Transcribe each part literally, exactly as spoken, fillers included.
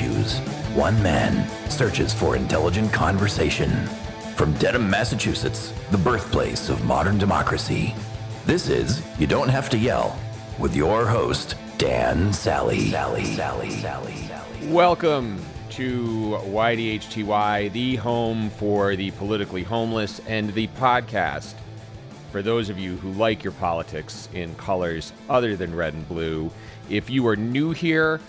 issues, one man searches for intelligent conversation. From Dedham, Massachusetts, the birthplace of modern democracy, this is You Don't Have to Yell with your host, Dan Sally. Sally, Sally, Sally, Sally. Welcome to Y D H T Y, the home for the politically homeless, and the podcast for those of you who like your politics in colors other than red and blue. If you are new here,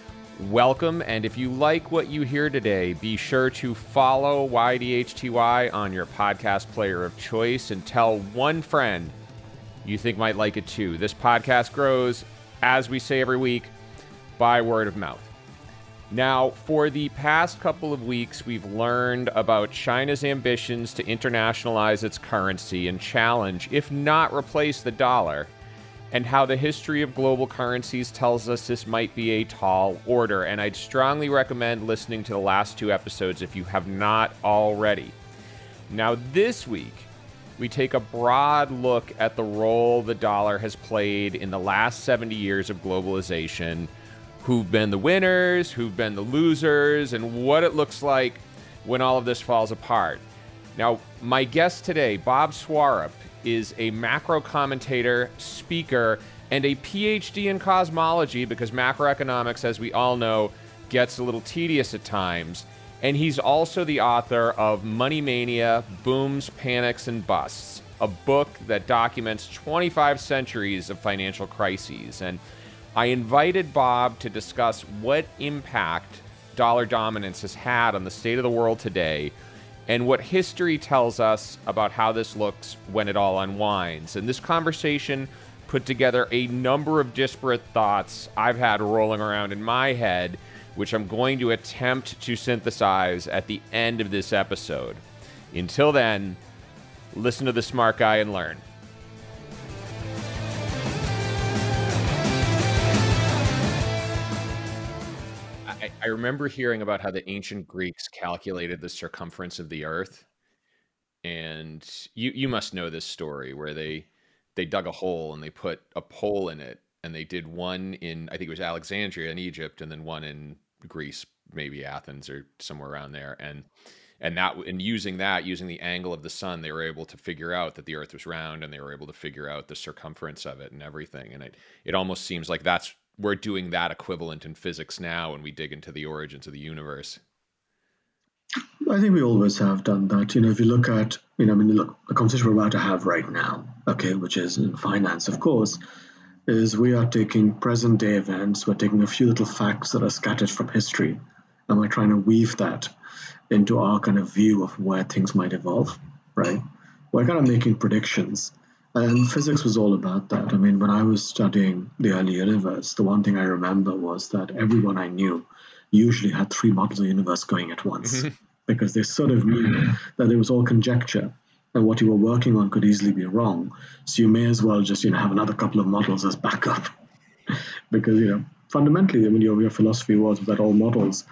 welcome. And if you like what you hear today, be sure to follow Y D H T Y on your podcast player of choice and tell one friend you think might like it too. This podcast grows, as we say every week, by word of mouth. Now, for the past couple of weeks, we've learned about China's ambitions to internationalize its currency and challenge, if not replace, the dollar, and how the history of global currencies tells us this might be a tall order. And I'd strongly recommend listening to the last two episodes if you have not already. Now, this week, we take a broad look at the role the dollar has played in the last seventy years of globalization, who've been the winners, who've been the losers, and what it looks like when all of this falls apart. Now, my guest today, Bob Swarup, is a macro commentator, speaker, and a P H D in cosmology, because macroeconomics, as we all know, gets a little tedious at times. And he's also the author of Money Mania, Booms, Panics, and Busts, a book that documents twenty-five centuries of financial crises. And I invited Bob to discuss what impact dollar dominance has had on the state of the world today, and what history tells us about how this looks when it all unwinds. And this conversation put together a number of disparate thoughts I've had rolling around in my head, which I'm going to attempt to synthesize at the end of this episode. Until then, listen to the smart guy and learn. I remember hearing about how the ancient Greeks calculated the circumference of the earth. And you, you must know this story where they, they dug a hole and they put a pole in it, and they did one in, I think it was Alexandria in Egypt, and then one in Greece, maybe Athens or somewhere around there. And, and that, and using that, using the angle of the sun, they were able to figure out that the earth was round, and they were able to figure out the circumference of it and everything. And it, it almost seems like that's, we're doing that equivalent in physics now when we dig into the origins of the universe. I think we always have done that. You know, if you look at, you know, I mean, look, the conversation we're about to have right now, okay, which is in finance, of course, is we are taking present day events, we're taking a few little facts that are scattered from history, and we're trying to weave that into our kind of view of where things might evolve, right? We're kind of making predictions. And physics was all about that. I mean, when I was studying the early universe, the one thing I remember was that everyone I knew usually had three models of the universe going at once, mm-hmm. because they sort of knew mm-hmm. that it was all conjecture, and what you were working on could easily be wrong. So you may as well just, you know, have another couple of models as backup, because, you know, fundamentally, I mean, your, your philosophy was that all models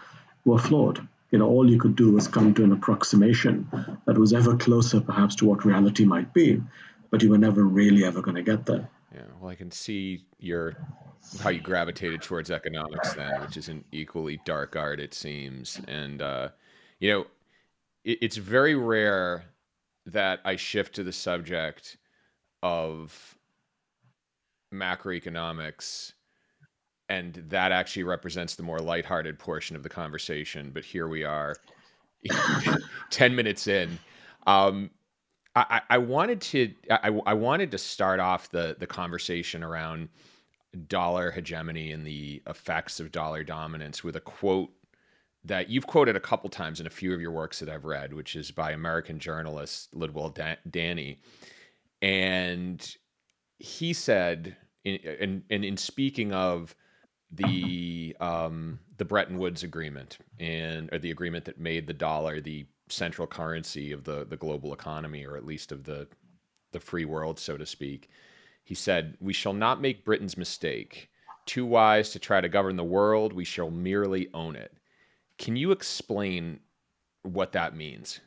were flawed. You know, all you could do was come to an approximation that was ever closer, perhaps, to what reality might be. But you were never really ever going to get there. Yeah, well, I can see your how you gravitated towards economics then, which is an equally dark art, it seems. And, uh, you know, it, it's very rare that I shift to the subject of macroeconomics, and that actually represents the more lighthearted portion of the conversation. But here we are, ten minutes in. Um, I, I wanted to I, I wanted to start off the the conversation around dollar hegemony and the effects of dollar dominance with a quote that you've quoted a couple times in a few of your works that I've read, which is by American journalist Ludwell da-Danny. And he said, in, in, in, in speaking of the um, the Bretton Woods agreement, and or the agreement that made the dollar the central currency of the, the global economy, or at least of the, the free world, so to speak. He said, "We shall not make Britain's mistake. Too wise to try to govern the world, we shall merely own it." Can you explain what that means?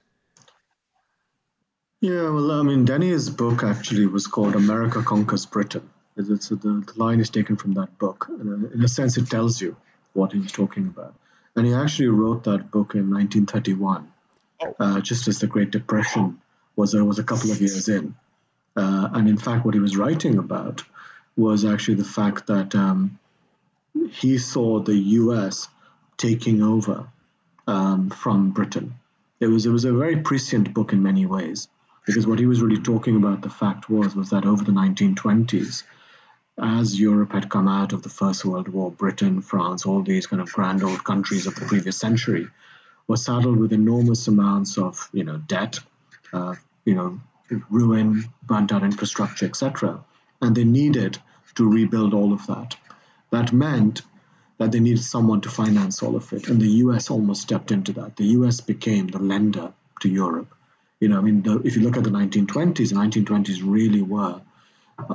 Yeah, well, I mean, Denny's book actually was called America Conquers Britain. It's, it's, the line is taken from that book. In a sense, it tells you what he was talking about. And he actually wrote that book in nineteen thirty-one, uh, just as the Great Depression was, uh, was a couple of years in. Uh, and in fact, what he was writing about was actually the fact that um, he saw the U S taking over um, from Britain. It was, it was a very prescient book in many ways, because what he was really talking about, the fact was, was that over the nineteen twenties, as Europe had come out of the First World War, Britain, France, all these kind of grand old countries of the previous century were saddled with enormous amounts of, you know, debt, uh, you know, ruin, burnt-out infrastructure, et cetera. And they needed to rebuild all of that. That meant that they needed someone to finance all of it, and the U S almost stepped into that. The U S became the lender to Europe. You know, I mean, the, if you look at the nineteen twenties, the nineteen twenties really were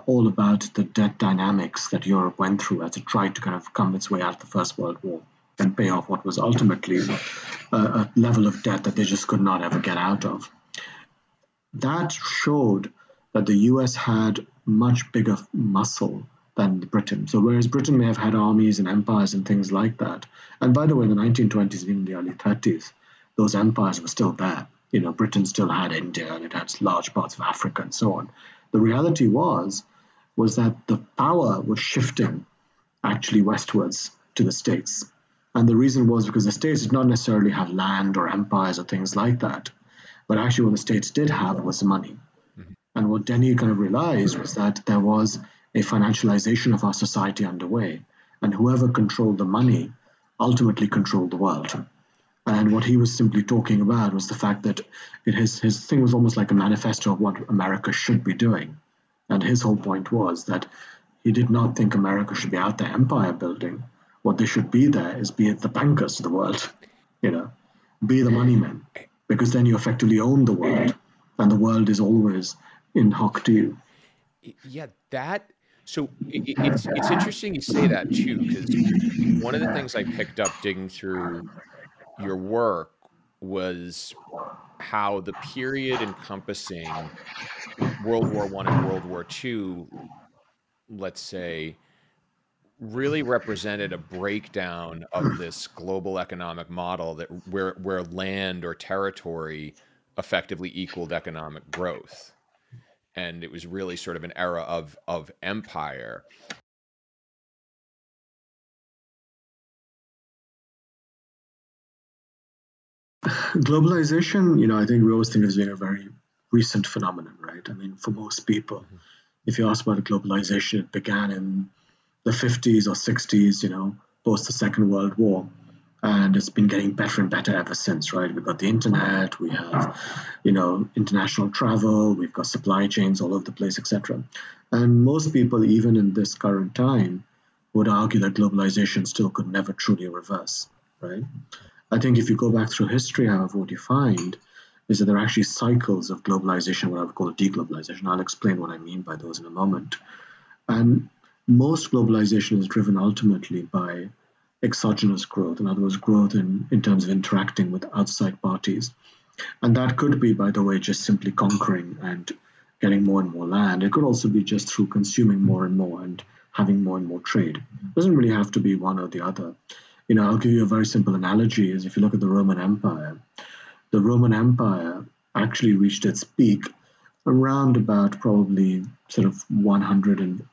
all about the debt dynamics that Europe went through as it tried to kind of come its way out of the First World War and pay off what was ultimately a, a level of debt that they just could not ever get out of. That showed that the U S had much bigger muscle than Britain. So whereas Britain may have had armies and empires and things like that, and by the way, in the nineteen twenties and even the early thirties, those empires were still there. You know, Britain still had India and it had large parts of Africa and so on. The reality was, was that the power was shifting actually westwards to the states. And the reason was because the states did not necessarily have land or empires or things like that, but actually what the states did have was money. Mm-hmm. And what Denny kind of realized was that there was a financialization of our society underway, and whoever controlled the money ultimately controlled the world. And what he was simply talking about was the fact that it, his, his thing was almost like a manifesto of what America should be doing. And his whole point was that he did not think America should be out there empire building. What they should be there is be the bankers of the world, you know, be the money men, because then you effectively own the world, and the world is always in hock to you. Yeah, that... So it, it's, it's interesting you say that, too, because one of the things I picked up digging through your work was how the period encompassing World War One and World War Two, let's say, really represented a breakdown of this global economic model that where where land or territory effectively equaled economic growth. And it was really sort of an era of of empire. Globalization, you know, I think we always think of it as being a very recent phenomenon, right? I mean, for most people, mm-hmm. if you ask about globalization, it began in the fifties or sixties, you know, post the Second World War. And it's been getting better and better ever since, right? We've got the internet, we have, you know, international travel, we've got supply chains all over the place, et cetera. And most people, even in this current time, would argue that globalization still could never truly reverse, right? I think if you go back through history, however, what you find is that there are actually cycles of globalization, what I would call deglobalization. I'll explain what I mean by those in a moment. And most globalization is driven ultimately by exogenous growth, in other words, growth in, in terms of interacting with outside parties. And that could be, by the way, just simply conquering and getting more and more land. It could also be just through consuming more and more and having more and more trade. It doesn't really have to be one or the other. You know, I'll give you a very simple analogy is if you look at the Roman Empire, the Roman Empire actually reached its peak around about probably sort of one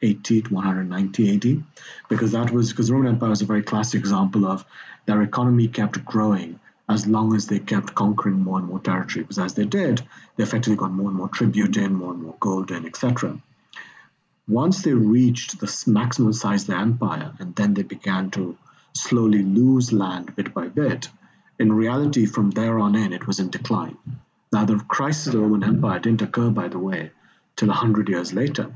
eighty to one ninety A D, because that was because the Roman Empire was a very classic example of their economy kept growing as long as they kept conquering more and more territory, because as they did, they effectively got more and more tribute in, more and more gold in, et cetera. Once they reached the maximum size of the empire, and then they began to slowly lose land bit by bit, in reality, from there on in, it was in decline. Now, the crisis of the Roman Empire didn't occur, by the way, till one hundred years later.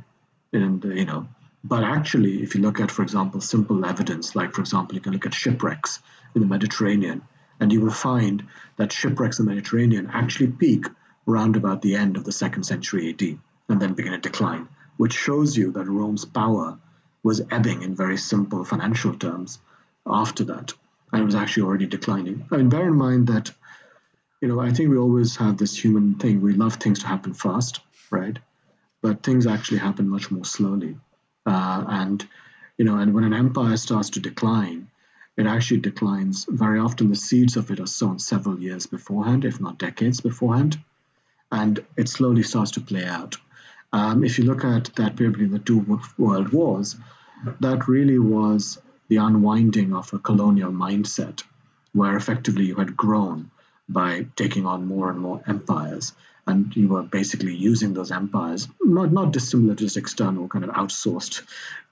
And, you know, but actually, if you look at, for example, simple evidence, like, for example, you can look at shipwrecks in the Mediterranean, and you will find that shipwrecks in the Mediterranean actually peak around about the end of the second century A D and then begin a decline, which shows you that Rome's power was ebbing in very simple financial terms after that, and it was actually already declining. I mean, bear in mind that, you know, I think we always have this human thing. We love things to happen fast, right? But things actually happen much more slowly. Uh, and, you know, and when an empire starts to decline, It actually declines. Very often the seeds of it are sown several years beforehand, if not decades beforehand, and it slowly starts to play out. Um, if you look at that period between the two world wars, that really was the unwinding of a colonial mindset, where effectively you had grown by taking on more and more empires, and you were basically using those empires, not, not dissimilar to just external kind of outsourced,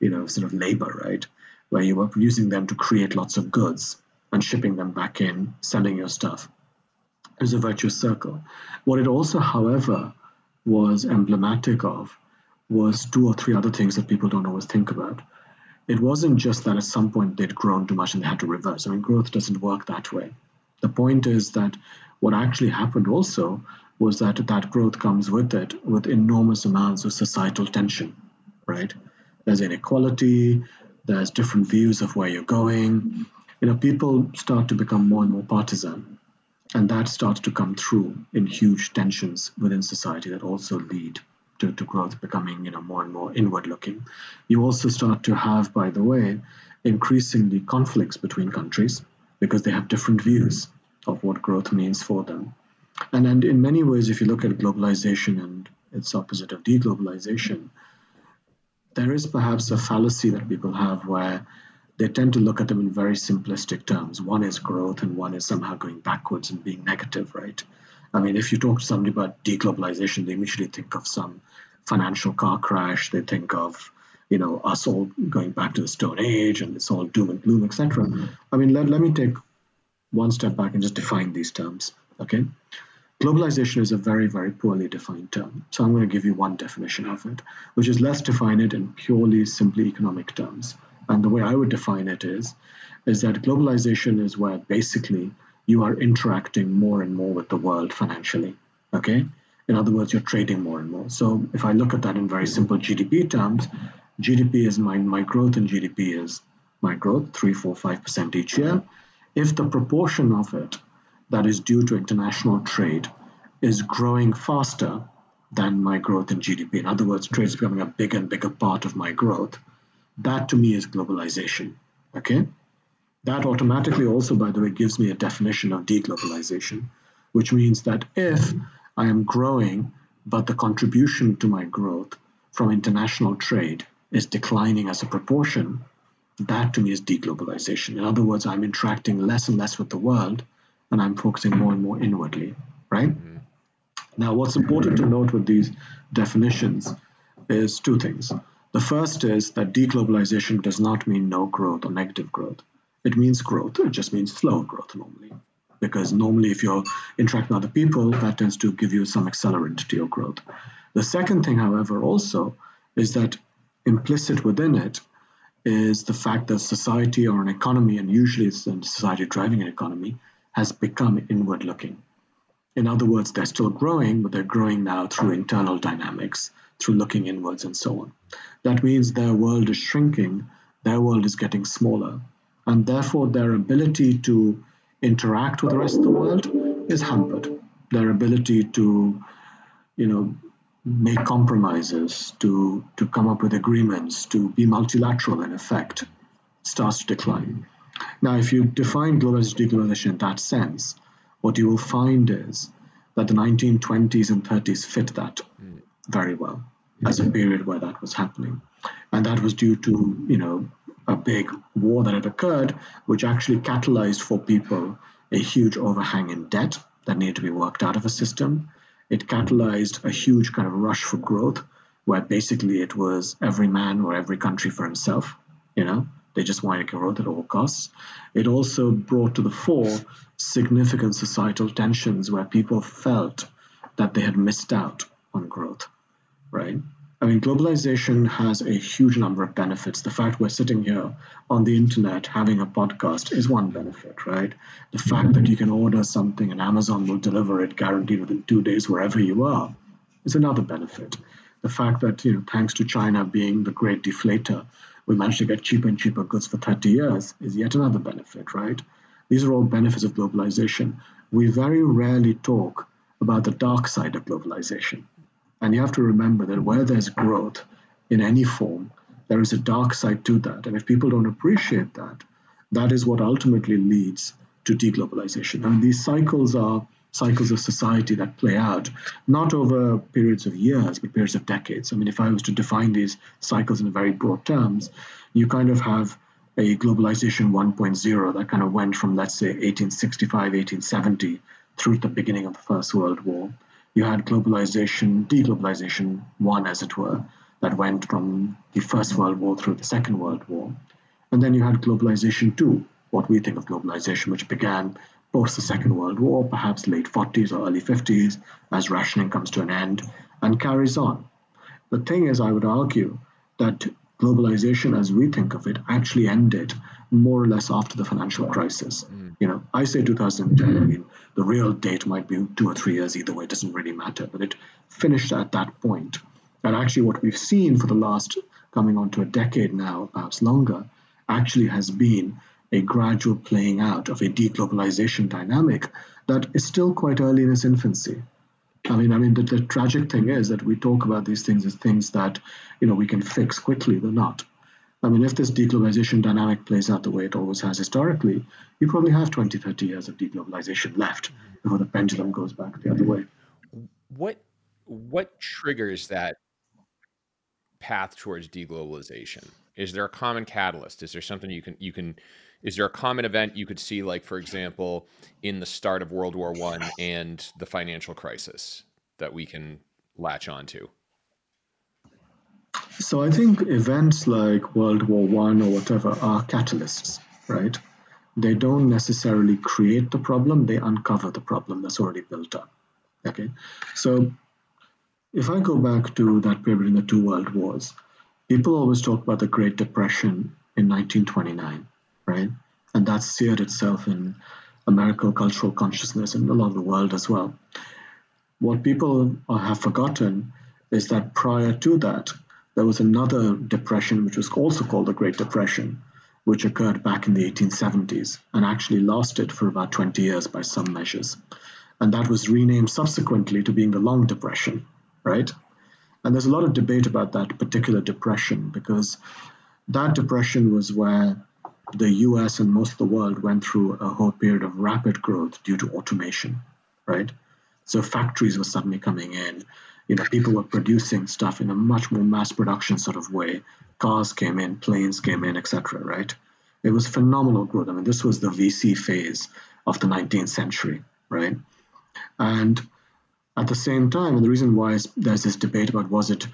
you know, sort of labor, right? Where you were using them to create lots of goods and shipping them back in, selling your stuff. It was a virtuous circle. What it also, however, was emblematic of was two or three other things that people don't always think about. It wasn't just that at some point they'd grown too much and they had to reverse. I mean, growth doesn't work that way. The point is that what actually happened also was that that growth comes with it with enormous amounts of societal tension, right? There's inequality, there's different views of where you're going. You know, people start to become more and more partisan, and that starts to come through in huge tensions within society that also lead To, to growth becoming, you know, more and more inward looking. You also start to have, by the way, increasingly conflicts between countries because they have different views of what growth means for them. And, and in many ways, if you look at globalization and its opposite of deglobalization, there is perhaps a fallacy that people have where they tend to look at them in very simplistic terms. One is growth and one is somehow going backwards and being negative, right? I mean, if you talk to somebody about deglobalization, they immediately think of some financial car crash. They think of, you know, us all going back to the Stone Age and it's all doom and gloom, et cetera. Mm-hmm. I mean, let, let me take one step back and just define these terms, okay? Globalization is a very, very poorly defined term. So I'm going to give you one definition of it, which is let's define it in purely, simply economic terms. And the way I would define it is, is that globalization is where basically you are interacting more and more with the world financially, okay? In other words, you're trading more and more. So if I look at that in very simple G D P terms, G D P is my, my growth and G D P is my growth, three, four, five percent each year. If the proportion of it that is due to international trade is growing faster than my growth in G D P, in other words, trade is becoming a bigger and bigger part of my growth, that to me is globalization, okay? That automatically also, by the way, gives me a definition of deglobalization, which means that if I am growing, but the contribution to my growth from international trade is declining as a proportion, that to me is deglobalization. In other words, I'm interacting less and less with the world, and I'm focusing more and more inwardly, right? Mm-hmm. Now, what's important to note with these definitions is two things. The first is that deglobalization does not mean no growth or negative growth. It means growth. It just means slow growth normally, because normally if you're interacting with other people, that tends to give you some accelerant to your growth. The second thing, however, also is that implicit within it is the fact that society or an economy, and usually it's a society driving an economy, has become inward looking. In other words, they're still growing, but they're growing now through internal dynamics, through looking inwards and so on. That means their world is shrinking, their world is getting smaller, and therefore their ability to interact with the rest of the world is hampered. Their ability to, you know, make compromises, to, to come up with agreements, to be multilateral in effect, starts to decline. Now, if you define globalization, deglobalization in that sense, what you will find is that the nineteen twenties and thirties fit that very well as a period where that was happening. And that was due to, you know, a big war that had occurred, which actually catalyzed for people a huge overhang in debt that needed to be worked out of a system. It catalyzed a huge kind of rush for growth, where basically it was every man or every country for himself. You know, they just wanted growth at all costs. It also brought to the fore significant societal tensions where people felt that they had missed out on growth, right? I mean, globalization has a huge number of benefits. The fact we're sitting here on the internet having a podcast is one benefit, right? The fact that you can order something and Amazon will deliver it guaranteed within two days wherever you are is another benefit. The fact that, you know, thanks to China being the great deflator, we managed to get cheaper and cheaper goods for thirty years is yet another benefit, right? These are all benefits of globalization. We very rarely talk about the dark side of globalization. And you have to remember that where there's growth in any form, there is a dark side to that. And if people don't appreciate that, that is what ultimately leads to deglobalization. And these cycles are cycles of society that play out, not over periods of years, but periods of decades. I mean, if I was to define these cycles in very broad terms, you kind of have a globalization one point oh that kind of went from, let's say, eighteen sixty-five, eighteen seventy through the beginning of the First World War. You had globalization, deglobalization one, as it were, that went from the First World War through the Second World War. And then you had globalization two, what we think of globalization, which began post the Second World War, perhaps late forties or early fifties, as rationing comes to an end and carries on. The thing is, I would argue that globalization, as we think of it, actually ended more or less after the financial crisis. Mm. You know, I say two thousand ten. I mean, the real date might be two or three years either way. It doesn't really matter, but it finished at that point. And actually, what we've seen for the last coming on to a decade now, perhaps longer, actually has been a gradual playing out of a deglobalization dynamic that is still quite early in its infancy. I mean, I mean, the, the tragic thing is that we talk about these things as things that, you know, we can fix quickly. They're not. I mean, if this deglobalization dynamic plays out the way it always has historically, you probably have twenty, thirty years of deglobalization left before the pendulum goes back the other way. What, what triggers that path towards deglobalization? Is there a common catalyst? Is there something you can, you can, is there a common event you could see, like, for example, in the start of World War One and the financial crisis, that we can latch onto? So I think events like World War One or whatever are catalysts, right? They don't necessarily create the problem. They uncover the problem that's already built up. Okay. So if I go back to that period in the two world wars, people always talk about the Great Depression in nineteen twenty-nine, right? And that seared itself in American cultural consciousness and a lot of the world as well. What people have forgotten is that prior to that, there was another depression, which was also called the Great Depression, which occurred back in the eighteen seventies and actually lasted for about twenty years by some measures. And that was renamed subsequently to being the Long Depression, right? And there's a lot of debate about that particular depression, because that depression was where the U S and most of the world went through a whole period of rapid growth due to automation, right? So factories were suddenly coming in. You know, people were producing stuff in a much more mass production sort of way. Cars came in, planes came in, et cetera, right? It was phenomenal growth. I mean, this was the V C phase of the nineteenth century, right? And at the same time, and the reason why there's this debate about was it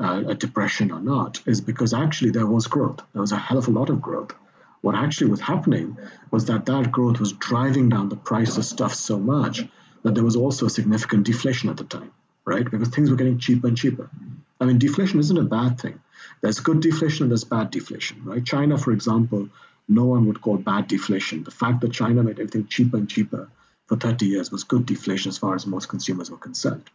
uh, a depression or not, is because actually there was growth. There was a hell of a lot of growth. What actually was happening was that that growth was driving down the price of stuff so much that there was also a significant deflation at the time, right? Because things were getting cheaper and cheaper. I mean, deflation isn't a bad thing. There's good deflation and there's bad deflation, right? China, for example, no one would call bad deflation. The fact that China made everything cheaper and cheaper for thirty years was good deflation as far as most consumers were concerned.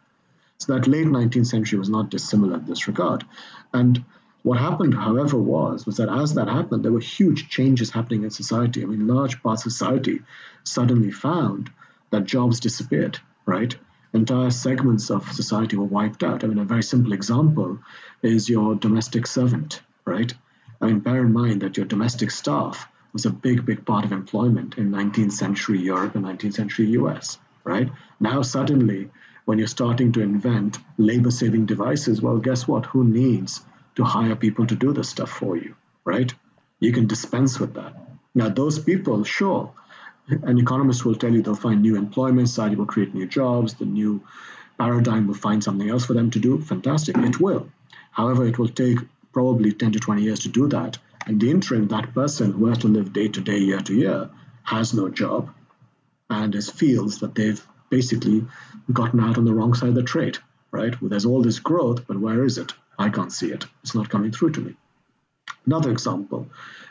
So that late nineteenth century was not dissimilar in this regard. And what happened, however, was, was that as that happened, there were huge changes happening in society. I mean, large parts of society suddenly found that jobs disappeared, right? Entire segments of society were wiped out. I mean, a very simple example is your domestic servant, right? I mean, bear in mind that your domestic staff was a big, big part of employment in nineteenth century Europe and nineteenth century U S, right? Now, suddenly, when you're starting to invent labor-saving devices, well, guess what? Who needs to hire people to do this stuff for you, right? You can dispense with that. Now, those people, sure, an economist will tell you they'll find new employment, society will create new jobs, the new paradigm will find something else for them to do. Fantastic, it will. However, it will take probably ten to twenty years to do that. In the interim, that person who has to live day to day, year to year, has no job and is, feels that they've basically gotten out on the wrong side of the trade, right? Well, there's all this growth, but where is it? I can't see it. It's not coming through to me. Another example,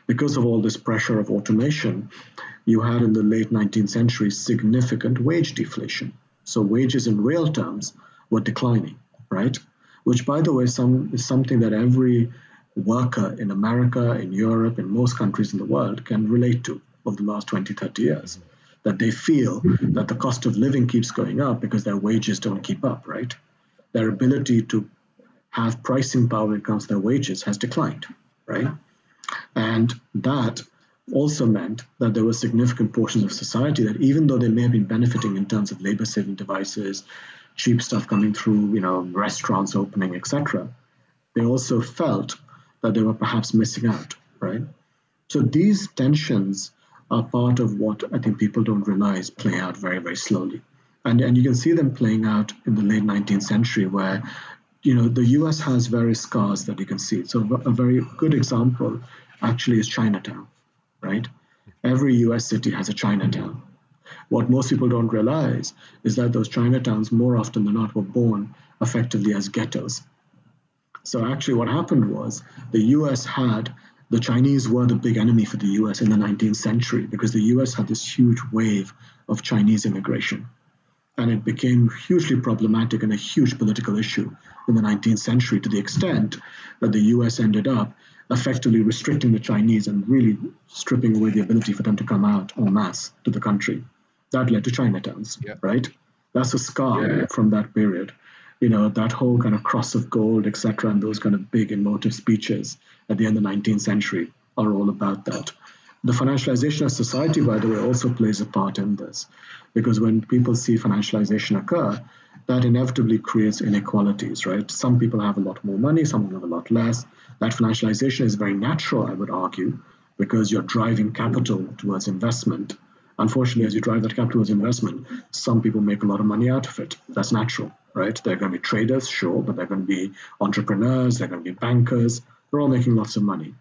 because of all this pressure of automation, you had in the late nineteenth century significant wage deflation. So wages in real terms were declining, right? Which, by the way, some, is something that every worker in America, in Europe, in most countries in the world can relate to over the last twenty, thirty years, that they feel that the cost of living keeps going up because their wages don't keep up, right? Their ability to have pricing power when it comes to their wages has declined, right? And that also meant that there were significant portions of society that, even though they may have been benefiting in terms of labor-saving devices, cheap stuff coming through, you know, restaurants opening, et cetera, they also felt that they were perhaps missing out, right? So these tensions are part of what I think people don't realize play out very, very slowly. And, and you can see them playing out in the late nineteenth century where, you know, the U S has various scars that you can see. So a very good example actually is Chinatown. Right? Every U S city has a Chinatown. What most people don't realize is that those Chinatowns, more often than not, were born effectively as ghettos. So actually what happened was the U S had, the Chinese were the big enemy for the U S in the nineteenth century because the U S had this huge wave of Chinese immigration. And it became hugely problematic and a huge political issue in the nineteenth century to the extent that the U S ended up effectively restricting the Chinese and really stripping away the ability for them to come out en masse to the country. That led to Chinatowns, yeah. Right? That's a scar yeah. from that period. You know, that whole kind of cross of gold, et cetera, and those kind of big emotive speeches at the end of the nineteenth century are all about that. The financialization of society, by the way, also plays a part in this, because when people see financialization occur, that inevitably creates inequalities, right? Some people have a lot more money, some have a lot less. That financialization is very natural, I would argue, because you're driving capital towards investment. Unfortunately, as you drive that capital towards investment, some people make a lot of money out of it. That's natural, right? They're going to be traders, sure, but they're going to be entrepreneurs, they're going to be bankers. They're all making lots of money.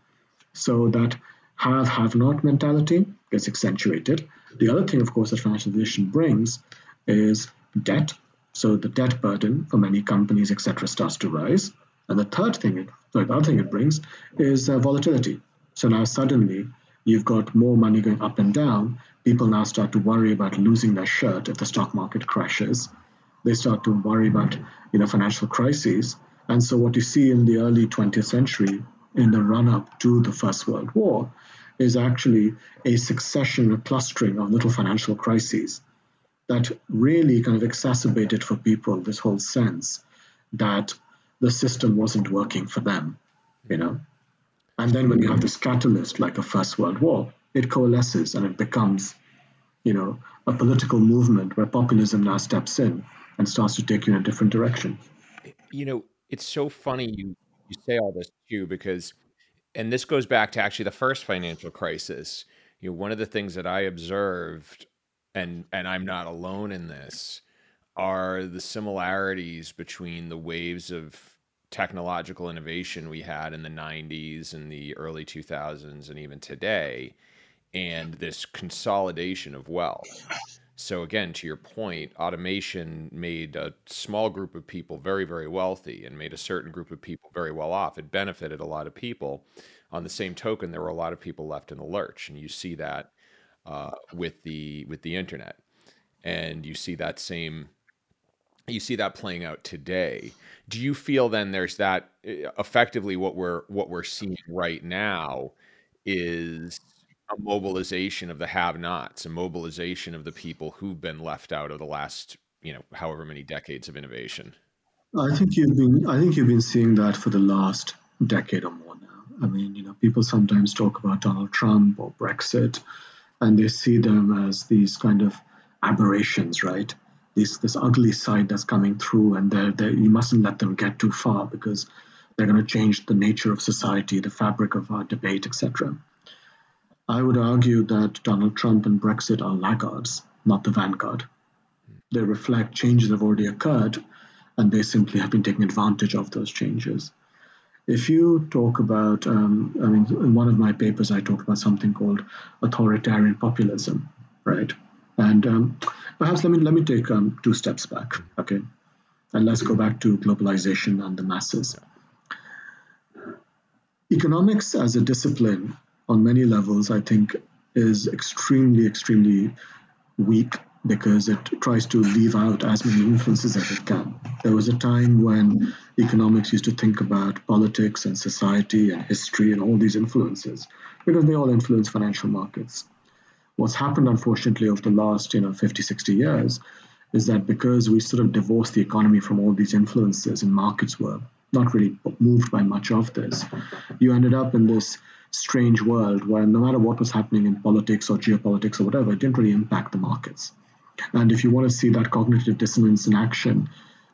So that have, have not mentality gets accentuated. The other thing, of course, that financialization brings is debt. So the debt burden for many companies, et cetera, starts to rise. And the third thing, it, sorry, the other thing it brings is uh, volatility. So now suddenly you've got more money going up and down. People now start to worry about losing their shirt if the stock market crashes. They start to worry about, you know, financial crises. And so what you see in the early twentieth century in the run-up to the First World War is actually a succession, a clustering of little financial crises that really kind of exacerbated for people this whole sense that the system wasn't working for them, you know. And then when you have this catalyst like the First World War, it coalesces and it becomes, you know, a political movement where populism now steps in and starts to take you in a different direction. You know, it's so funny you, you say all this too, because, and this goes back to actually the first financial crisis. You know, one of the things that I observed, and and I'm not alone in this, are the similarities between the waves of technological innovation we had in the nineties and the early two thousands and even today, and this consolidation of wealth. So again, to your point, automation made a small group of people very, very wealthy and made a certain group of people very well off. It benefited a lot of people. On the same token, there were a lot of people left in the lurch, and you see that Uh, with the with the internet, and you see that same, you see that playing out today. Do you feel then there's that effectively what we're what we're seeing right now is a mobilization of the have-nots, a mobilization of the people who've been left out of the last, you know, however many decades of innovation? I think you've been I think you've been seeing that for the last decade or more now. I mean, you know, people sometimes talk about Donald Trump or Brexit, and they see them as these kind of aberrations, right? This this ugly side that's coming through, and they're, they're, you mustn't let them get too far because they're going to change the nature of society, the fabric of our debate, et cetera. I would argue that Donald Trump and Brexit are laggards, not the vanguard. They reflect changes that have already occurred, and they simply have been taking advantage of those changes. If you talk about, um, I mean, in one of my papers, I talked about something called authoritarian populism, right? And um, perhaps let me let me take um, two steps back, okay? And let's go back to globalization and the masses. Economics as a discipline on many levels, I think, is extremely, extremely weak because it tries to leave out as many influences as it can. There was a time when economics used to think about politics and society and history and all these influences because they all influence financial markets. What's happened, unfortunately, over the last, you know, fifty, sixty years is that because we sort of divorced the economy from all these influences and markets were not really moved by much of this. You ended up in this strange world where no matter what was happening in politics or geopolitics or whatever, it didn't really impact the markets. And if you want to see that cognitive dissonance in action,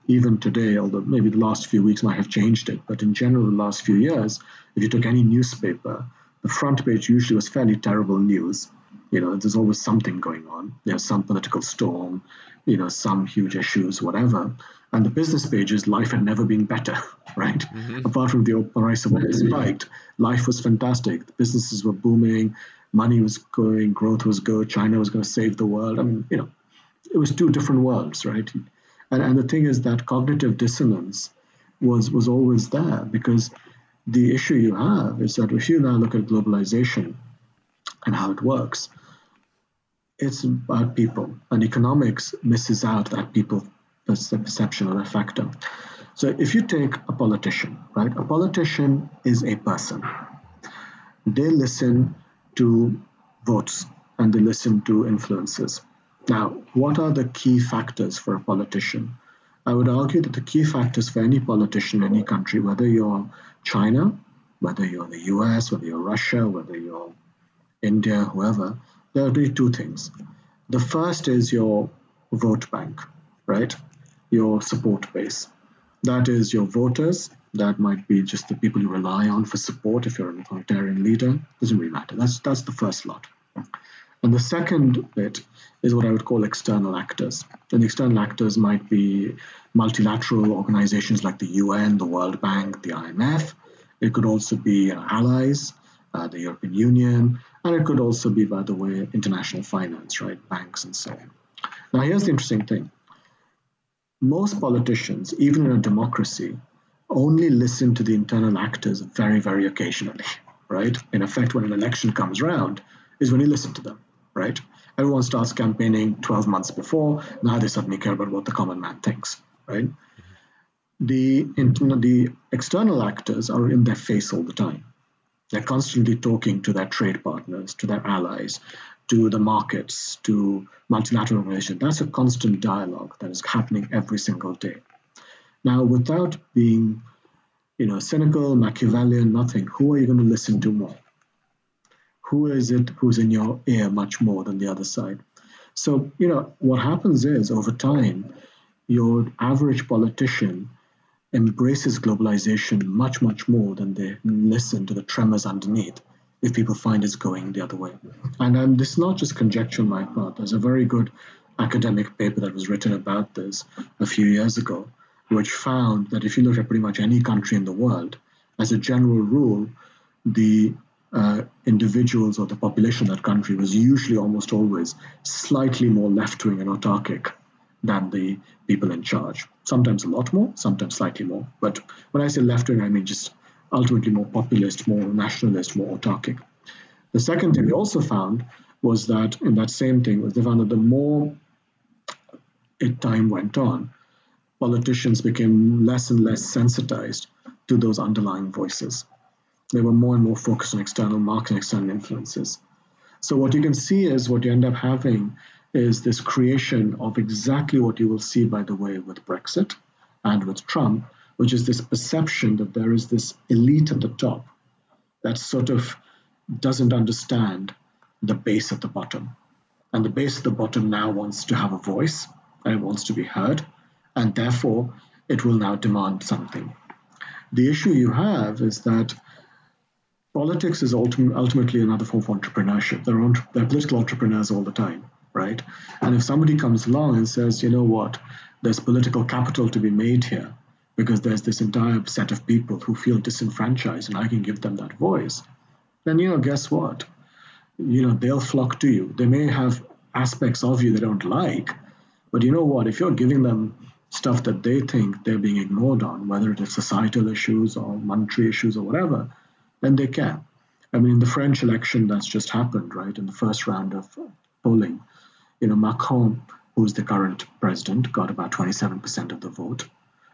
even today, although maybe the last few weeks might have changed it, but in general, the last few years, if you took any newspaper, the front page usually was fairly terrible news. You know, there's always something going on. There's some political storm, you know, some huge issues, whatever. And the business page is life had never been better, right? Mm-hmm. Apart from the price of what they spiked, life was fantastic. The businesses were booming, money was going, growth was good, China was going to save the world. I mean, you know, it was two different worlds, right? And, and the thing is that cognitive dissonance was, was always there, because the issue you have is that if you now look at globalization and how it works, it's about people, and economics misses out that people perception or that factor. So if you take a politician, right? A politician is a person. They listen to votes and they listen to influences. Now, what are the key factors for a politician? I would argue that the key factors for any politician in any country, whether you're China, whether you're the U S, whether you're Russia, whether you're India, whoever, there are really two things. The first is your vote bank, right? Your support base. That is your voters. That might be just the people you rely on for support if you're an authoritarian leader. Doesn't really matter. That's, that's the first lot. And the second bit is what I would call external actors. And the external actors might be multilateral organizations like the U N, the World Bank, the I M F. It could also be uh, allies, uh, the European Union, and it could also be, by the way, international finance, right? Banks and so on. Now, here's the interesting thing. Most politicians, even in a democracy, only listen to the internal actors very, very occasionally, right? In effect, when an election comes around is when you listen to them, right? Everyone starts campaigning twelve months before. Now they suddenly care about what the common man thinks, right? The, the external actors are in their face all the time. They're constantly talking to their trade partners, to their allies, to the markets, to multilateral relations. That's a constant dialogue that is happening every single day. Now, without being, you know, cynical, Machiavellian, nothing, who are you going to listen to more? Who is it who's in your ear much more than the other side? So, you know, what happens is, over time, your average politician embraces globalization much, much more than they listen to the tremors underneath if people find it's going the other way. And um, this is not just conjecture on my part. There's a very good academic paper that was written about this a few years ago, which found that if you look at pretty much any country in the world, as a general rule, the uh, individuals or the population of that country was usually almost always slightly more left-wing and autarkic than the people in charge. Sometimes a lot more, sometimes slightly more. But when I say left-wing, I mean just ultimately more populist, more nationalist, more autarkic. The second thing we also found was that, in that same thing, was they found that the more it time went on, politicians became less and less sensitized to those underlying voices. They were more and more focused on external markets and external influences. So what you can see is what you end up having is this creation of exactly what you will see, by the way, with Brexit and with Trump, which is this perception that there is this elite at the top that sort of doesn't understand the base at the bottom. And the base at the bottom now wants to have a voice and it wants to be heard, and therefore it will now demand something. The issue you have is that politics is ultim- ultimately another form of entrepreneurship. They're, on- they're political entrepreneurs all the time, right? And if somebody comes along and says, you know what, there's political capital to be made here because there's this entire set of people who feel disenfranchised and I can give them that voice, then, you know, guess what? You know, they'll flock to you. They may have aspects of you they don't like, but you know what? If you're giving them stuff that they think they're being ignored on, whether it is societal issues or monetary issues or whatever, then they care. I mean, in the French election that's just happened, right, in the first round of polling, you know, Macron, who's the current president, got about twenty-seven percent of the vote.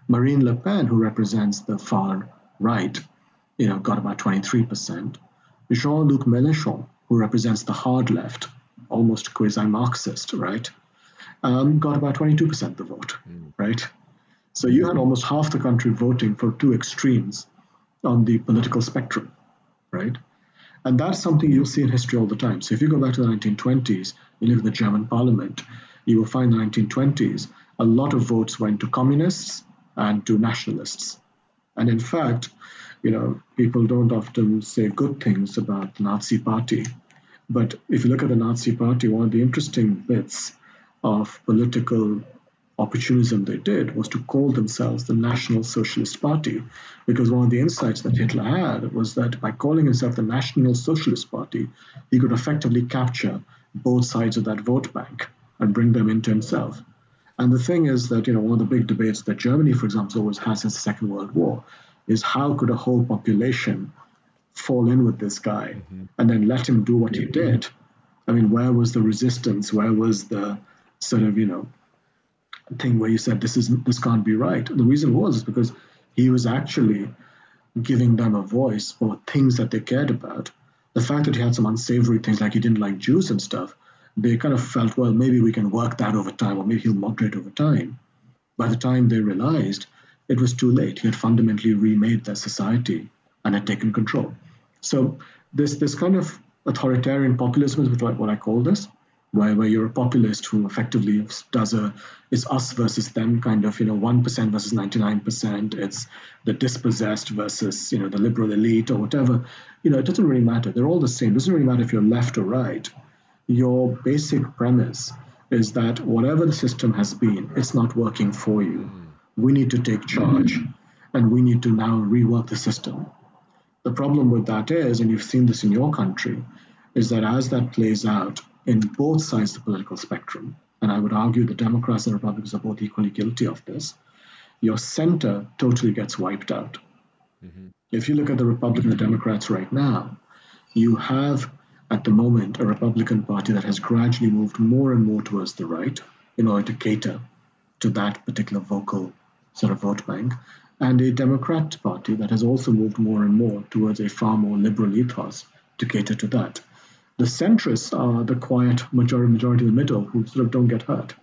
Marine Le Pen, who represents the far right, you know, got about twenty-three percent. Jean-Luc Mélenchon, who represents the hard left, almost quasi-Marxist, right, um, got about twenty-two percent of the vote, mm. right? So you had almost half the country voting for two extremes on the political spectrum, right? And that's something you'll see in history all the time. So if you go back to the nineteen twenties, you look at the German parliament, you will find in the nineteen twenties, a lot of votes went to communists and to nationalists. And in fact, you know, people don't often say good things about the Nazi party. But if you look at the Nazi party, one of the interesting bits of political opportunism they did was to call themselves the National Socialist Party, because one of the insights that Hitler had was that by calling himself the National Socialist Party, he could effectively capture both sides of that vote bank and bring them into himself. And the thing is that, you know, one of the big debates that Germany, for example, always has since the Second World War is how could a whole population fall in with this guy mm-hmm. and then let him do what mm-hmm. he did? I mean, where was the resistance? Where was the sort of, you know, thing where you said, this is this can't be right? The reason was because he was actually giving them a voice for things that they cared about. The fact that he had some unsavory things, like he didn't like Jews and stuff, they kind of felt, well, maybe we can work that over time, or maybe he'll moderate over time. By the time they realized, it was too late. He had fundamentally remade their society and had taken control. So this this kind of authoritarian populism is what I call this, where, where you're a populist who effectively does a, it's us versus them kind of, you know, one percent versus ninety-nine percent. It's the dispossessed versus, you know, the liberal elite or whatever. You know, it doesn't really matter. They're all the same. It doesn't really matter if you're left or right. Your basic premise is that whatever the system has been, it's not working for you. We need to take charge, and we need to now rework the system. The problem with that is, and you've seen this in your country, is that as that plays out in both sides of the political spectrum, and I would argue the Democrats and Republicans are both equally guilty of this, your center totally gets wiped out. Mm-hmm. If you look at the Republicans and the Democrats right now, you have at the moment a Republican Party that has gradually moved more and more towards the right in order to cater to that particular vocal sort of vote bank, and a Democrat Party that has also moved more and more towards a far more liberal ethos to cater to that. The centrists are the quiet majority, majority in the middle, who sort of don't get hurt.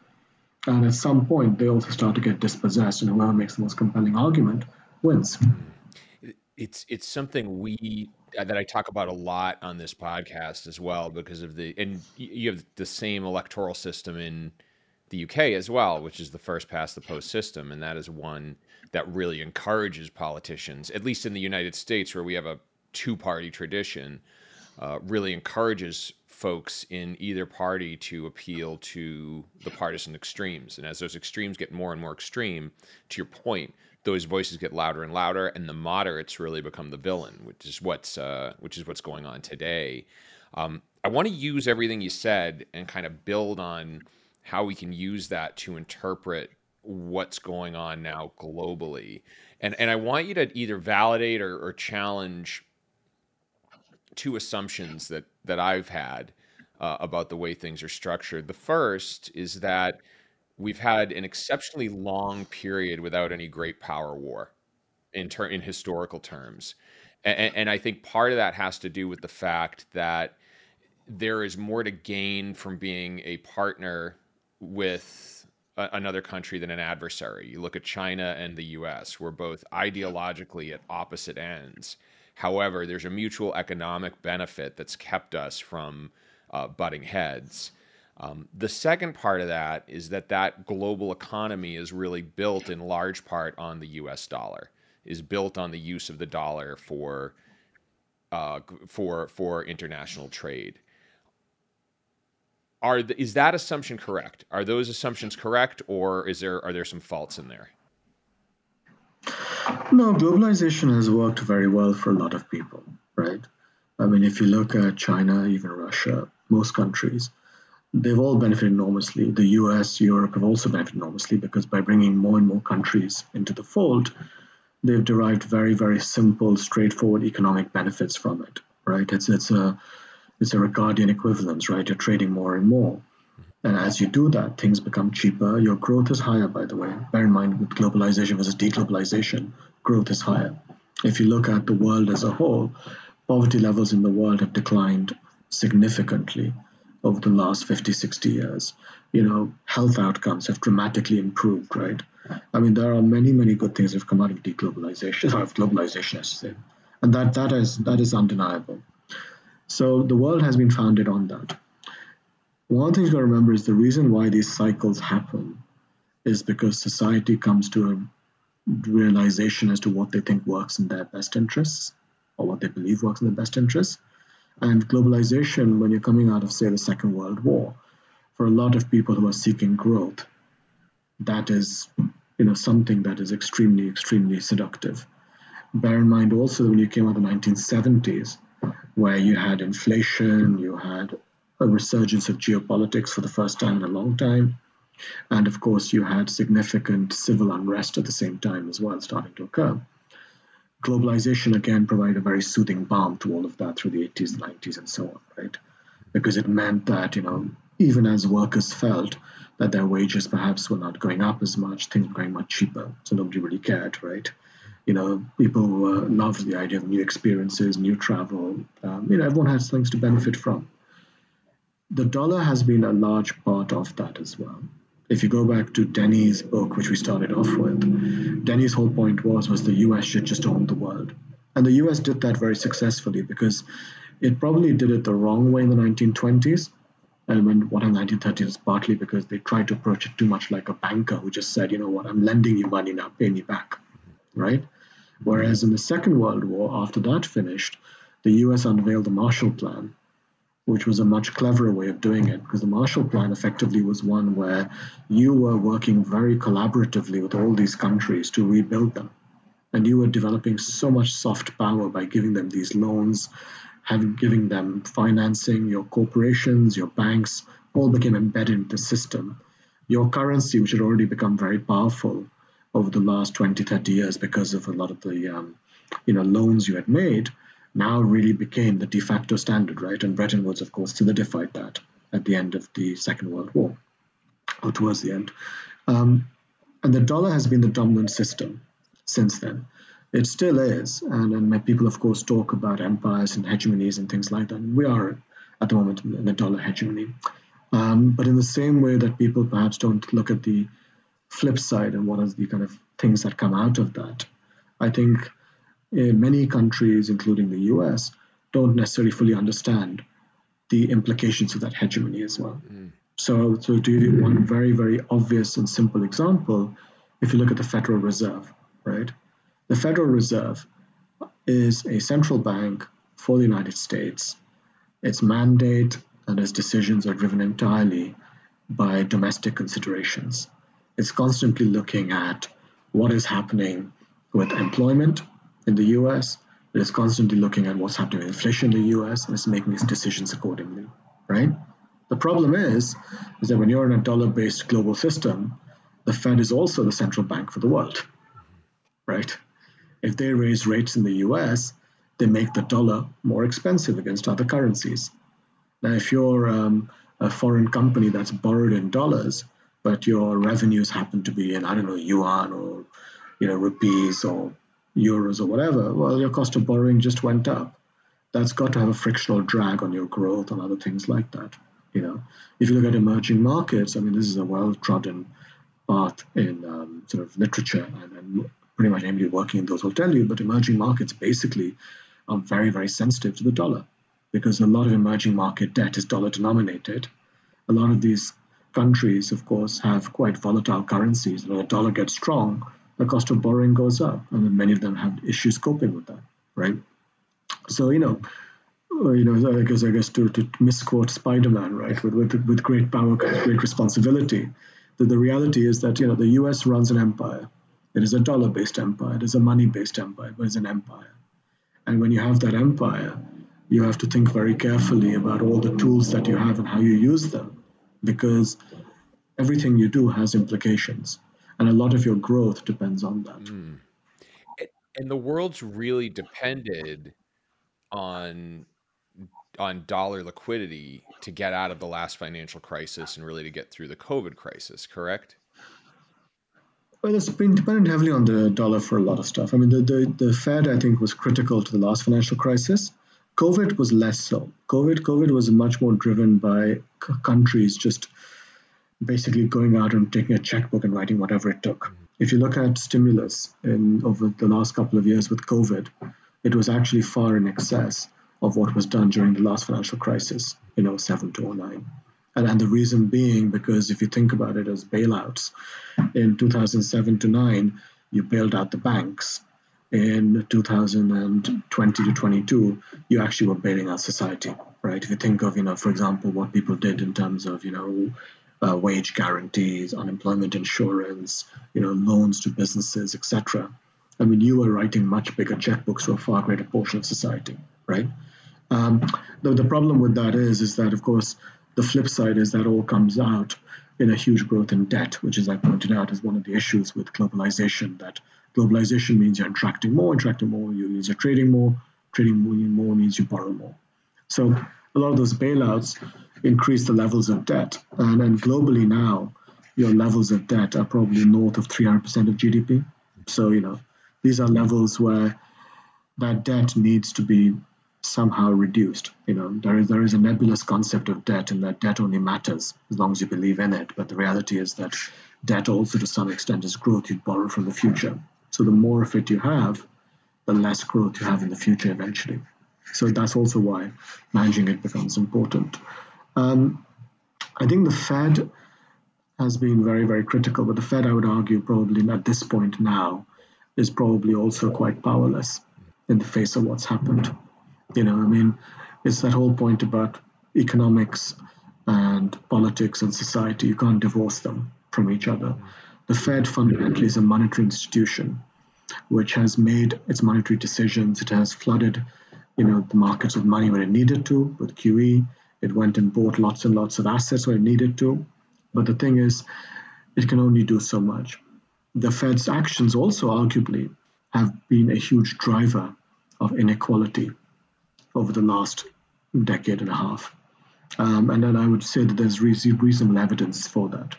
And at some point, they also start to get dispossessed, and whoever makes the most compelling argument wins. It's it's something we that I talk about a lot on this podcast as well, because of the, and you have the same electoral system in the U K as well, which is the first past the post system. And that is one that really encourages politicians, at least in the United States, where we have a two party tradition, uh, really encourages folks in either party to appeal to the partisan extremes. And as those extremes get more and more extreme, to your point, those voices get louder and louder, and the moderates really become the villain, which is what's uh, which is what's going on today. Um, I want to use everything you said and kind of build on how we can use that to interpret what's going on now globally. And and I want you to either validate or, or challenge two assumptions that that I've had uh, about the way things are structured. The first is that we've had an exceptionally long period without any great power war in ter- in historical terms. And, and I think part of that has to do with the fact that there is more to gain from being a partner with a- another country than an adversary. You look at China and the U S, we're both ideologically at opposite ends. However, there's a mutual economic benefit that's kept us from uh, butting heads. Um, the second part of that is that that global economy is really built in large part on the U S dollar, is built on the use of the dollar for uh, for for international trade. Are the, is that assumption correct? Are those assumptions correct, or is there are there some faults in there? No, globalization has worked very well for a lot of people, right? I mean, if you look at China, even Russia, most countries, they've all benefited enormously. The U S, Europe have also benefited enormously, because by bringing more and more countries into the fold, they've derived very, very simple, straightforward economic benefits from it, right? It's it's a it's a Ricardian equivalence, right? You're trading more and more. And as you do that, things become cheaper. Your growth is higher, by the way. Bear in mind, with globalization versus deglobalization, growth is higher. If you look at the world as a whole, poverty levels in the world have declined significantly. over the last fifty, sixty years, you know, health outcomes have dramatically improved, right? I mean, there are many, many good things that have come out of deglobalization, or of globalization, I should say. And that, that, is, that is undeniable. So the world has been founded on that. One thing to remember is the reason why these cycles happen is because society comes to a realization as to what they think works in their best interests, or what they believe works in their best interests. And globalization, when you're coming out of, say, the Second World War, for a lot of people who are seeking growth, that is, you know, something that is extremely, extremely seductive. Bear in mind also that when you came out of the nineteen seventies, where you had inflation, you had a resurgence of geopolitics for the first time in a long time, and of course you had significant civil unrest at the same time as well starting to occur. Globalization again provided a very soothing balm to all of that through the eighties, nineties, and so on, right? Because it meant that, you know, even as workers felt that their wages perhaps were not going up as much, things were going much cheaper, so nobody really cared, right? You know, people uh, loved the idea of new experiences, new travel. Um, you know, everyone has things to benefit from. The dollar has been a large part of that as well. If you go back to Denny's book, which we started off with, Denny's whole point was, was the U S should just own the world. And the U S did that very successfully because it probably did it the wrong way in the nineteen twenties. And when, what in the nineteen thirties is partly because they tried to approach it too much like a banker who just said, you know what, I'm lending you money now, pay me back. Right? Whereas in the Second World War, after that finished, the U S unveiled the Marshall Plan, which was a much cleverer way of doing it, because the Marshall Plan effectively was one where you were working very collaboratively with all these countries to rebuild them. And you were developing so much soft power by giving them these loans, having giving them financing, your corporations, your banks, all became embedded in the system. Your currency, which had already become very powerful over the last twenty, thirty years because of a lot of the um, you know, loans you had made, now really became the de facto standard, right? And Bretton Woods, of course, solidified that at the end of the Second World War, or towards the end. Um, and the dollar has been the dominant system since then. It still is. And, and people, of course, talk about empires and hegemonies and things like that. We are at the moment in the dollar hegemony. Um, but in the same way that people perhaps don't look at the flip side and what are the kind of things that come out of that, I think in many countries, including the U S, don't necessarily fully understand the implications of that hegemony as well. Mm. So, so to give you one very, very obvious and simple example, if you look at the Federal Reserve, right? The Federal Reserve is a central bank for the United States. Its mandate and its decisions are driven entirely by domestic considerations. It's constantly looking at what is happening with employment in the U S, it is constantly looking at what's happening with inflation in the U S, and it's making its decisions accordingly, right? The problem is, is that when you're in a dollar-based global system, the Fed is also the central bank for the world, right? If they raise rates in the U S, they make the dollar more expensive against other currencies. Now, if you're um, a foreign company that's borrowed in dollars, but your revenues happen to be in, I don't know, yuan or, you know, rupees or euros or whatever, well, your cost of borrowing just went up. That's got to have a frictional drag on your growth and other things like that. You know, if you look at emerging markets, I mean, this is a well-trodden path in um, sort of literature, and, and pretty much anybody working in those will tell you, but emerging markets basically are very, very sensitive to the dollar because a lot of emerging market debt is dollar denominated. A lot of these countries, of course, have quite volatile currencies. When the dollar gets strong, the cost of borrowing goes up, and many of them have issues coping with that, right? So, you know, you know, I guess, I guess to, to misquote Spider-Man, right? With, with, with great power comes great responsibility. The, the reality is that, you know, the U S runs an empire. It is a dollar-based empire. It is a money-based empire, but it's an empire. And when you have that empire, you have to think very carefully about all the tools that you have and how you use them, because everything you do has implications. And a lot of your growth depends on that. Mm. And the world's really depended on on dollar liquidity to get out of the last financial crisis and really to get through the COVID crisis, correct? Well, it's been dependent heavily on the dollar for a lot of stuff. I mean, the, the, the Fed, I think, was critical to the last financial crisis. COVID was less so. COVID, COVID was much more driven by c countries just basically going out and taking a checkbook and writing whatever it took. If you look at stimulus in over the last couple of years with COVID, it was actually far in excess of what was done during the last financial crisis in oh seven to oh nine. And, and the reason being, because if you think about it as bailouts, in two thousand seven to nine, you bailed out the banks. In two thousand twenty to twenty-two, you actually were bailing out society, right? If you think of, you know, for example, what people did in terms of, you know, uh, wage guarantees, unemployment insurance, you know, loans to businesses, et cetera. I mean, you were writing much bigger checkbooks to a far greater portion of society, right? Um, the, the problem with that is, is that, of course, the flip side is that all comes out in a huge growth in debt, which, as I pointed out, is one of the issues with globalization, that globalization means you're interacting more, interacting more means you're trading more, trading more means you borrow more. So a lot of those bailouts increase the levels of debt. And then globally now, your levels of debt are probably north of three hundred percent of G D P. So, you know, these are levels where that debt needs to be somehow reduced. You know, there is, there is a nebulous concept of debt, and that debt only matters as long as you believe in it. But the reality is that debt also, to some extent, is growth you borrow from the future. So the more of it you have, the less growth you have in the future eventually. So that's also why managing it becomes important. Um, I think the Fed has been very, very critical, but the Fed, I would argue, probably at this point now, is probably also quite powerless in the face of what's happened. You know, I mean, it's that whole point about economics and politics and society. You can't divorce them from each other. The Fed fundamentally is a monetary institution which has made its monetary decisions. It has flooded, you know, the markets with money when it needed to, with Q E. It went and bought lots and lots of assets when it needed to. But the thing is, it can only do so much. The Fed's actions also arguably have been a huge driver of inequality over the last decade and a half. Um, and then I would say that there's reasonable evidence for that.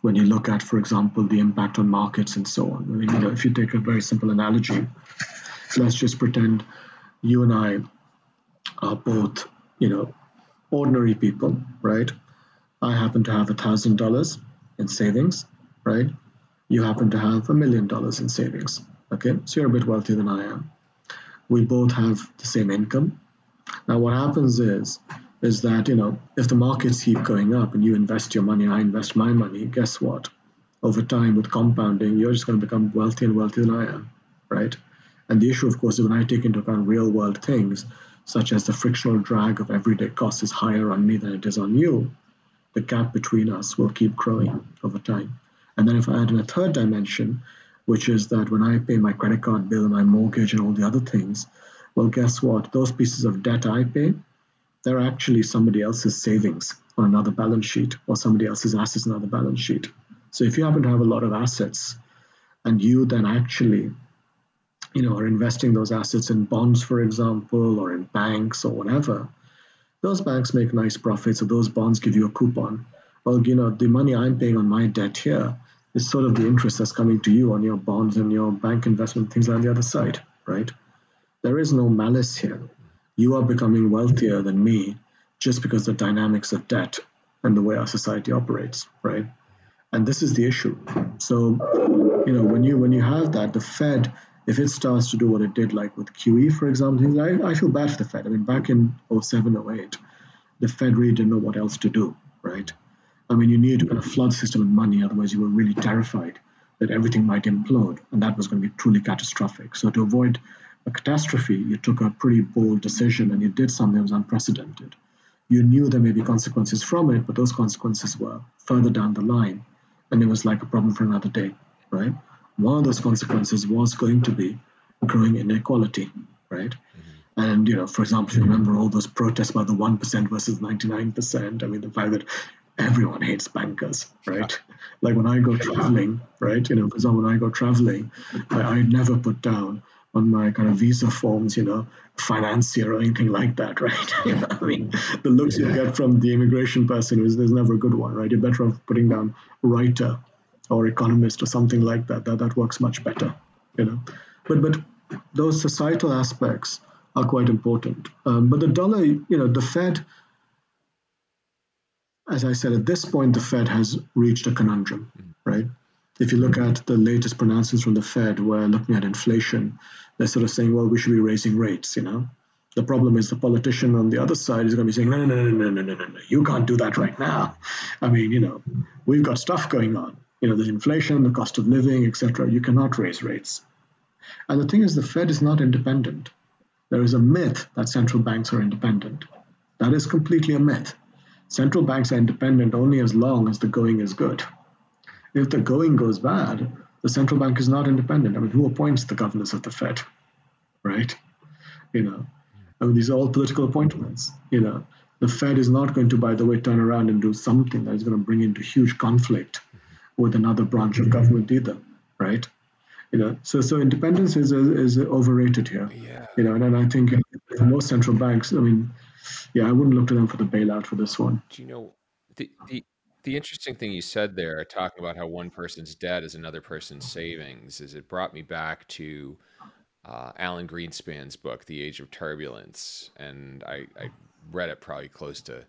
When you look at, for example, the impact on markets and so on. I mean, you know, if you take a very simple analogy, let's just pretend you and I are both, you know, ordinary people, right? I happen to have one thousand dollars in savings, right? You happen to have a million dollars in savings, okay? So you're a bit wealthier than I am. We both have the same income. Now, what happens is, is that, you know, if the markets keep going up and you invest your money, I invest my money, guess what? Over time, with compounding, you're just going to become wealthier and wealthier than I am, right? And the issue, of course, is when I take into account real world things, such as the frictional drag of everyday costs is higher on me than it is on you, the gap between us will keep growing over time. And then if I add in a third dimension, which is that when I pay my credit card bill, my mortgage and all the other things, well, guess what? Those pieces of debt I pay, they're actually somebody else's savings on another balance sheet or somebody else's assets on another balance sheet. So if you happen to have a lot of assets and you then actually, you know, are investing those assets in bonds, for example, or in banks or whatever, those banks make nice profits or those bonds give you a coupon. Well, you know, the money I'm paying on my debt here is sort of the interest that's coming to you on your bonds and your bank investment, things like the other side, right? There is no malice here. You are becoming wealthier than me just because of the dynamics of debt and the way our society operates, right? And this is the issue. So, you know, when you when you have that, the Fed, if it starts to do what it did, like with Q E, for example, I, I feel bad for the Fed. I mean, back in oh seven, oh eight, the Fed really didn't know what else to do, right? I mean, you needed to kind of flood the system with money, otherwise you were really terrified that everything might implode, and that was going to be truly catastrophic. So to avoid a catastrophe, you took a pretty bold decision and you did something that was unprecedented. You knew there may be consequences from it, but those consequences were further down the line, and it was like a problem for another day, right? One of those consequences was going to be growing inequality, right? And, you know, for example, you remember all those protests about the one percent versus ninety-nine percent. I mean, the fact that everyone hates bankers, right? Like when I go traveling, right? You know, for example, when I go traveling, I, I never put down on my kind of visa forms, you know, financier or anything like that, right? You know, I mean, the looks you get from the immigration person is there's never a good one, right? You're better off putting down writer or economist or something like that. That that works much better, you know. But but those societal aspects are quite important. Um, but the dollar, you know, the Fed, as I said, at this point, the Fed has reached a conundrum, right? If you look at the latest pronouncements from the Fed, we're looking at inflation, they're sort of saying, well, we should be raising rates, you know? The problem is the politician on the other side is going to be saying, no, no, no, no, no, no, no, no, you can't do that right now. I mean, you know, we've got stuff going on. You know, there's inflation, the cost of living, et cetera. You cannot raise rates. And the thing is, the Fed is not independent. There is a myth that central banks are independent. That is completely a myth. Central banks are independent only as long as the going is good. If the going goes bad, the central bank is not independent. I mean, who appoints the governors of the Fed, right? You know, I mean, these are all political appointments. You know, the Fed is not going to, by the way, turn around and do something that is going to bring into huge conflict with another branch of government either, right? You know, so so independence is is overrated here. Yeah. You know, and, and I think for most central banks, I mean, yeah, I wouldn't look to them for the bailout for this one. Do you know the the the interesting thing you said there, talking about how one person's debt is another person's savings, is it brought me back to uh, Alan Greenspan's book, The Age of Turbulence, and I, I read it probably close to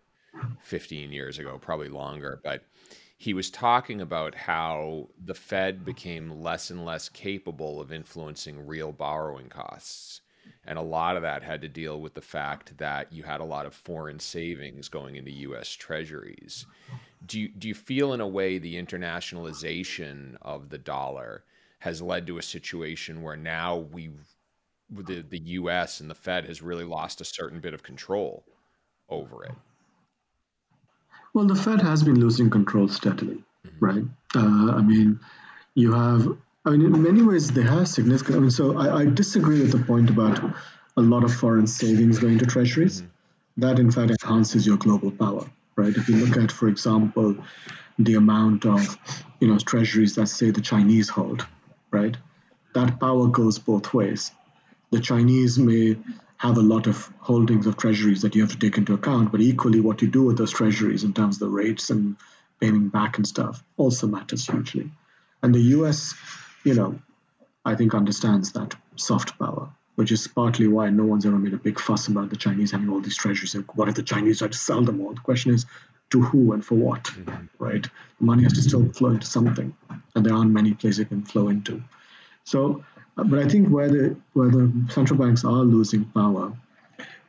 fifteen years ago, probably longer, but he was talking about how the Fed became less and less capable of influencing real borrowing costs. And a lot of that had to deal with the fact that you had a lot of foreign savings going into U S treasuries. Do you, do you feel in a way the internationalization of the dollar has led to a situation where now we, the, the U S and the Fed has really lost a certain bit of control over it? Well, the Fed has been losing control steadily, right? Uh, I mean, you have, I mean, in many ways, they have significant, I mean, so I, I disagree with the point about a lot of foreign savings going to treasuries. That, in fact, enhances your global power, right? If you look at, for example, the amount of, you know, treasuries that, say, the Chinese hold, right? That power goes both ways. The Chinese may have a lot of holdings of treasuries that you have to take into account, but equally what you do with those treasuries in terms of the rates and paying back and stuff also matters hugely. And the U S, you know, I think understands that soft power, which is partly why no one's ever made a big fuss about the Chinese having all these treasuries. And what if the Chinese had to sell them all? The question is, to who and for what, mm-hmm. right? The money has to still flow into something, and there aren't many places it can flow into. So, but I think where the, where the central banks are losing power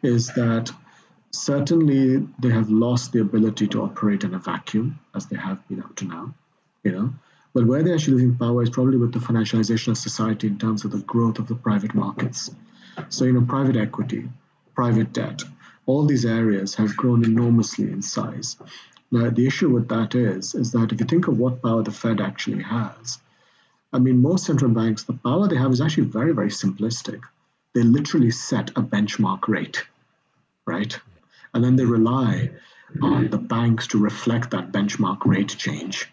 is that certainly they have lost the ability to operate in a vacuum, as they have been up to now, you know. But where they're actually losing power is probably with the financialization of society in terms of the growth of the private markets. So, you know, private equity, private debt, all these areas have grown enormously in size. Now, the issue with that is, is that if you think of what power the Fed actually has, I mean, most central banks, the power they have is actually very, very simplistic. They literally set a benchmark rate, right? And then they rely on the banks to reflect that benchmark rate change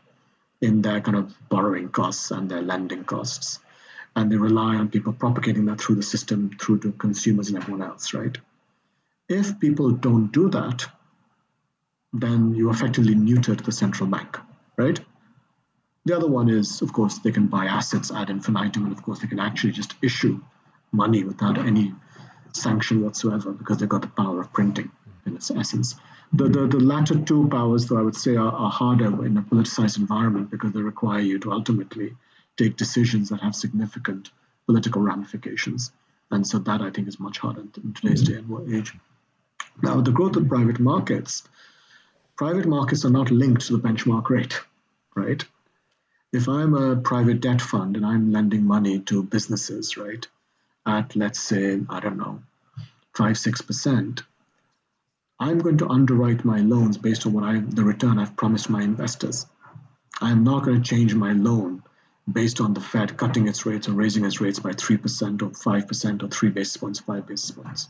in their kind of borrowing costs and their lending costs. And they rely on people propagating that through the system, through to consumers and everyone else, right? If people don't do that, then you effectively neutered the central bank, right? The other one is, of course, they can buy assets ad infinitum, and of course, they can actually just issue money without any sanction whatsoever because they've got the power of printing in its essence. The, the, the latter two powers, though, I would say are, are harder in a politicized environment because they require you to ultimately take decisions that have significant political ramifications. And so that, I think, is much harder in today's day and age. Now, with the growth of private markets, private markets are not linked to the benchmark rate, right? If I'm a private debt fund and I'm lending money to businesses, right, at, let's say, I don't know, five, six percent, I'm going to underwrite my loans based on what I, the return I've promised my investors. I'm not going to change my loan based on the Fed cutting its rates or raising its rates by three percent or five percent or three basis points, five basis points.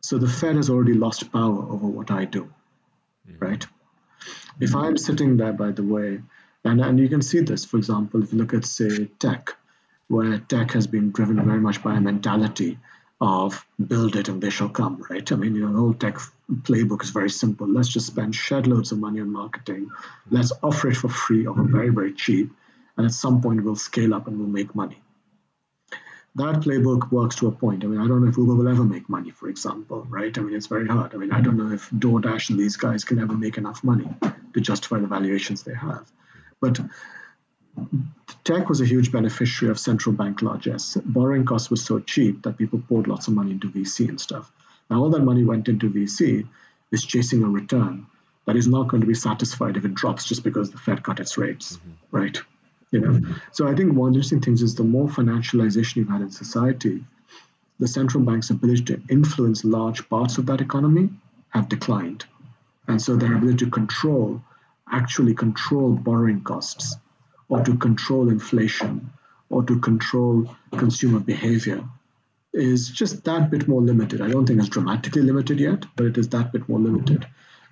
So the Fed has already lost power over what I do, mm-hmm. right? Mm-hmm. If I'm sitting there, by the way, And, and you can see this, for example, if you look at, say, tech, where tech has been driven very much by a mentality of build it and they shall come, right? I mean, you know, the whole tech playbook is very simple. Let's just spend shed loads of money on marketing. Let's offer it for free or very, very cheap. And at some point, we'll scale up and we'll make money. that playbook works to a point. I mean, I don't know if Uber will ever make money, for example, right? I mean, it's very hard. I mean, I don't know if DoorDash and these guys can ever make enough money to justify the valuations they have. But tech was a huge beneficiary of central bank largesse. Borrowing costs were so cheap that people poured lots of money into V C and stuff. Now, all that money went into V C is chasing a return that is not going to be satisfied if it drops just because the Fed cut its rates, mm-hmm. right? You know, mm-hmm. So I think one of the interesting things is the more financialization you've had in society, the central bank's ability to influence large parts of that economy have declined. And so their ability to control, actually control borrowing costs, or to control inflation, or to control consumer behavior is just that bit more limited. I don't think it's dramatically limited yet, but it is that bit more limited.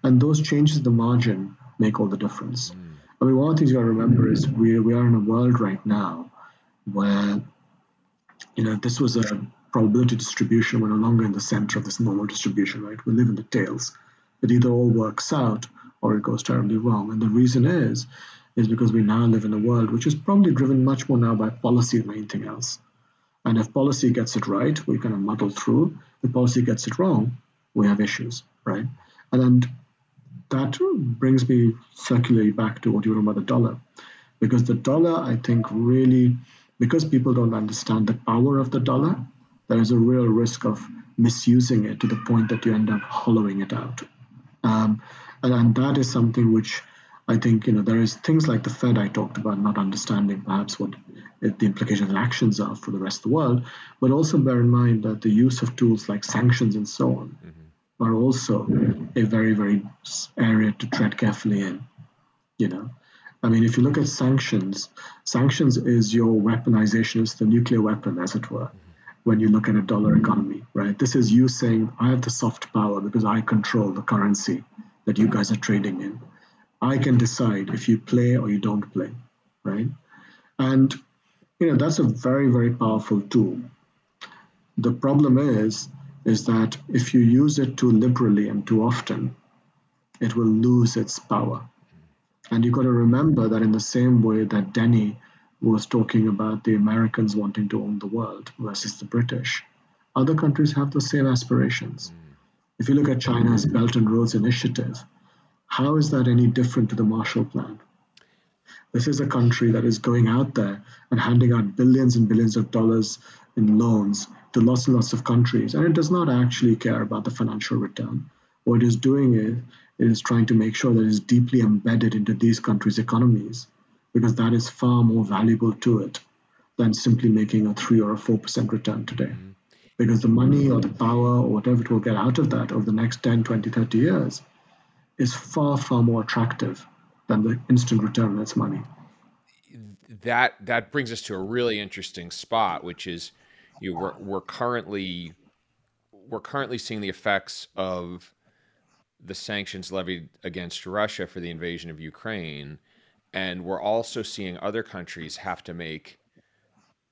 And those changes at the margin make all the difference. I mean, one of the things you got to remember is we, we are in a world right now where, you know, this was a probability distribution. We're no longer in the center of this normal distribution, right? We live in the tails. It either all works out or it goes terribly wrong. And the reason is, is because we now live in a world which is probably driven much more now by policy than anything else. And if policy gets it right, we kind of muddle through. If policy gets it wrong, we have issues, right? And, and that brings me circularly back to what you were talking about, the dollar. Because the dollar, I think, really, because people don't understand the power of the dollar, there is a real risk of misusing it to the point that you end up hollowing it out. Um, and, and that is something which I think, you know, there is things like the Fed I talked about not understanding perhaps what the implications and actions are for the rest of the world, but also bear in mind that the use of tools like sanctions and so on mm-hmm. are also mm-hmm. a very, very area to tread carefully in, you know. I mean, if you look at sanctions, sanctions is your weaponization, it's the nuclear weapon, as it were, when you look at a dollar economy, right? This is you saying, I have the soft power because I control the currency that you guys are trading in. I can decide if you play or you don't play, right? And, you know, that's a very, very powerful tool. The problem is, is that if you use it too liberally and too often, it will lose its power. And you've got to remember that in the same way that Denny was talking about the Americans wanting to own the world versus the British, other countries have the same aspirations. If you look at China's Belt and Road Initiative, how is that any different to the Marshall Plan? This is a country that is going out there and handing out billions and billions of dollars in loans to lots and lots of countries, and it does not actually care about the financial return. What it is doing is, it is trying to make sure that it is deeply embedded into these countries' economies, because that is far more valuable to it than simply making a three or a four percent return today. Because the money or the power or whatever it will get out of that over the next ten, twenty, thirty years is far, far more attractive than the instant return on its money. That that brings us to a really interesting spot, which is you know, we're, we're currently we're currently seeing the effects of the sanctions levied against Russia for the invasion of Ukraine, and we're also seeing other countries have to make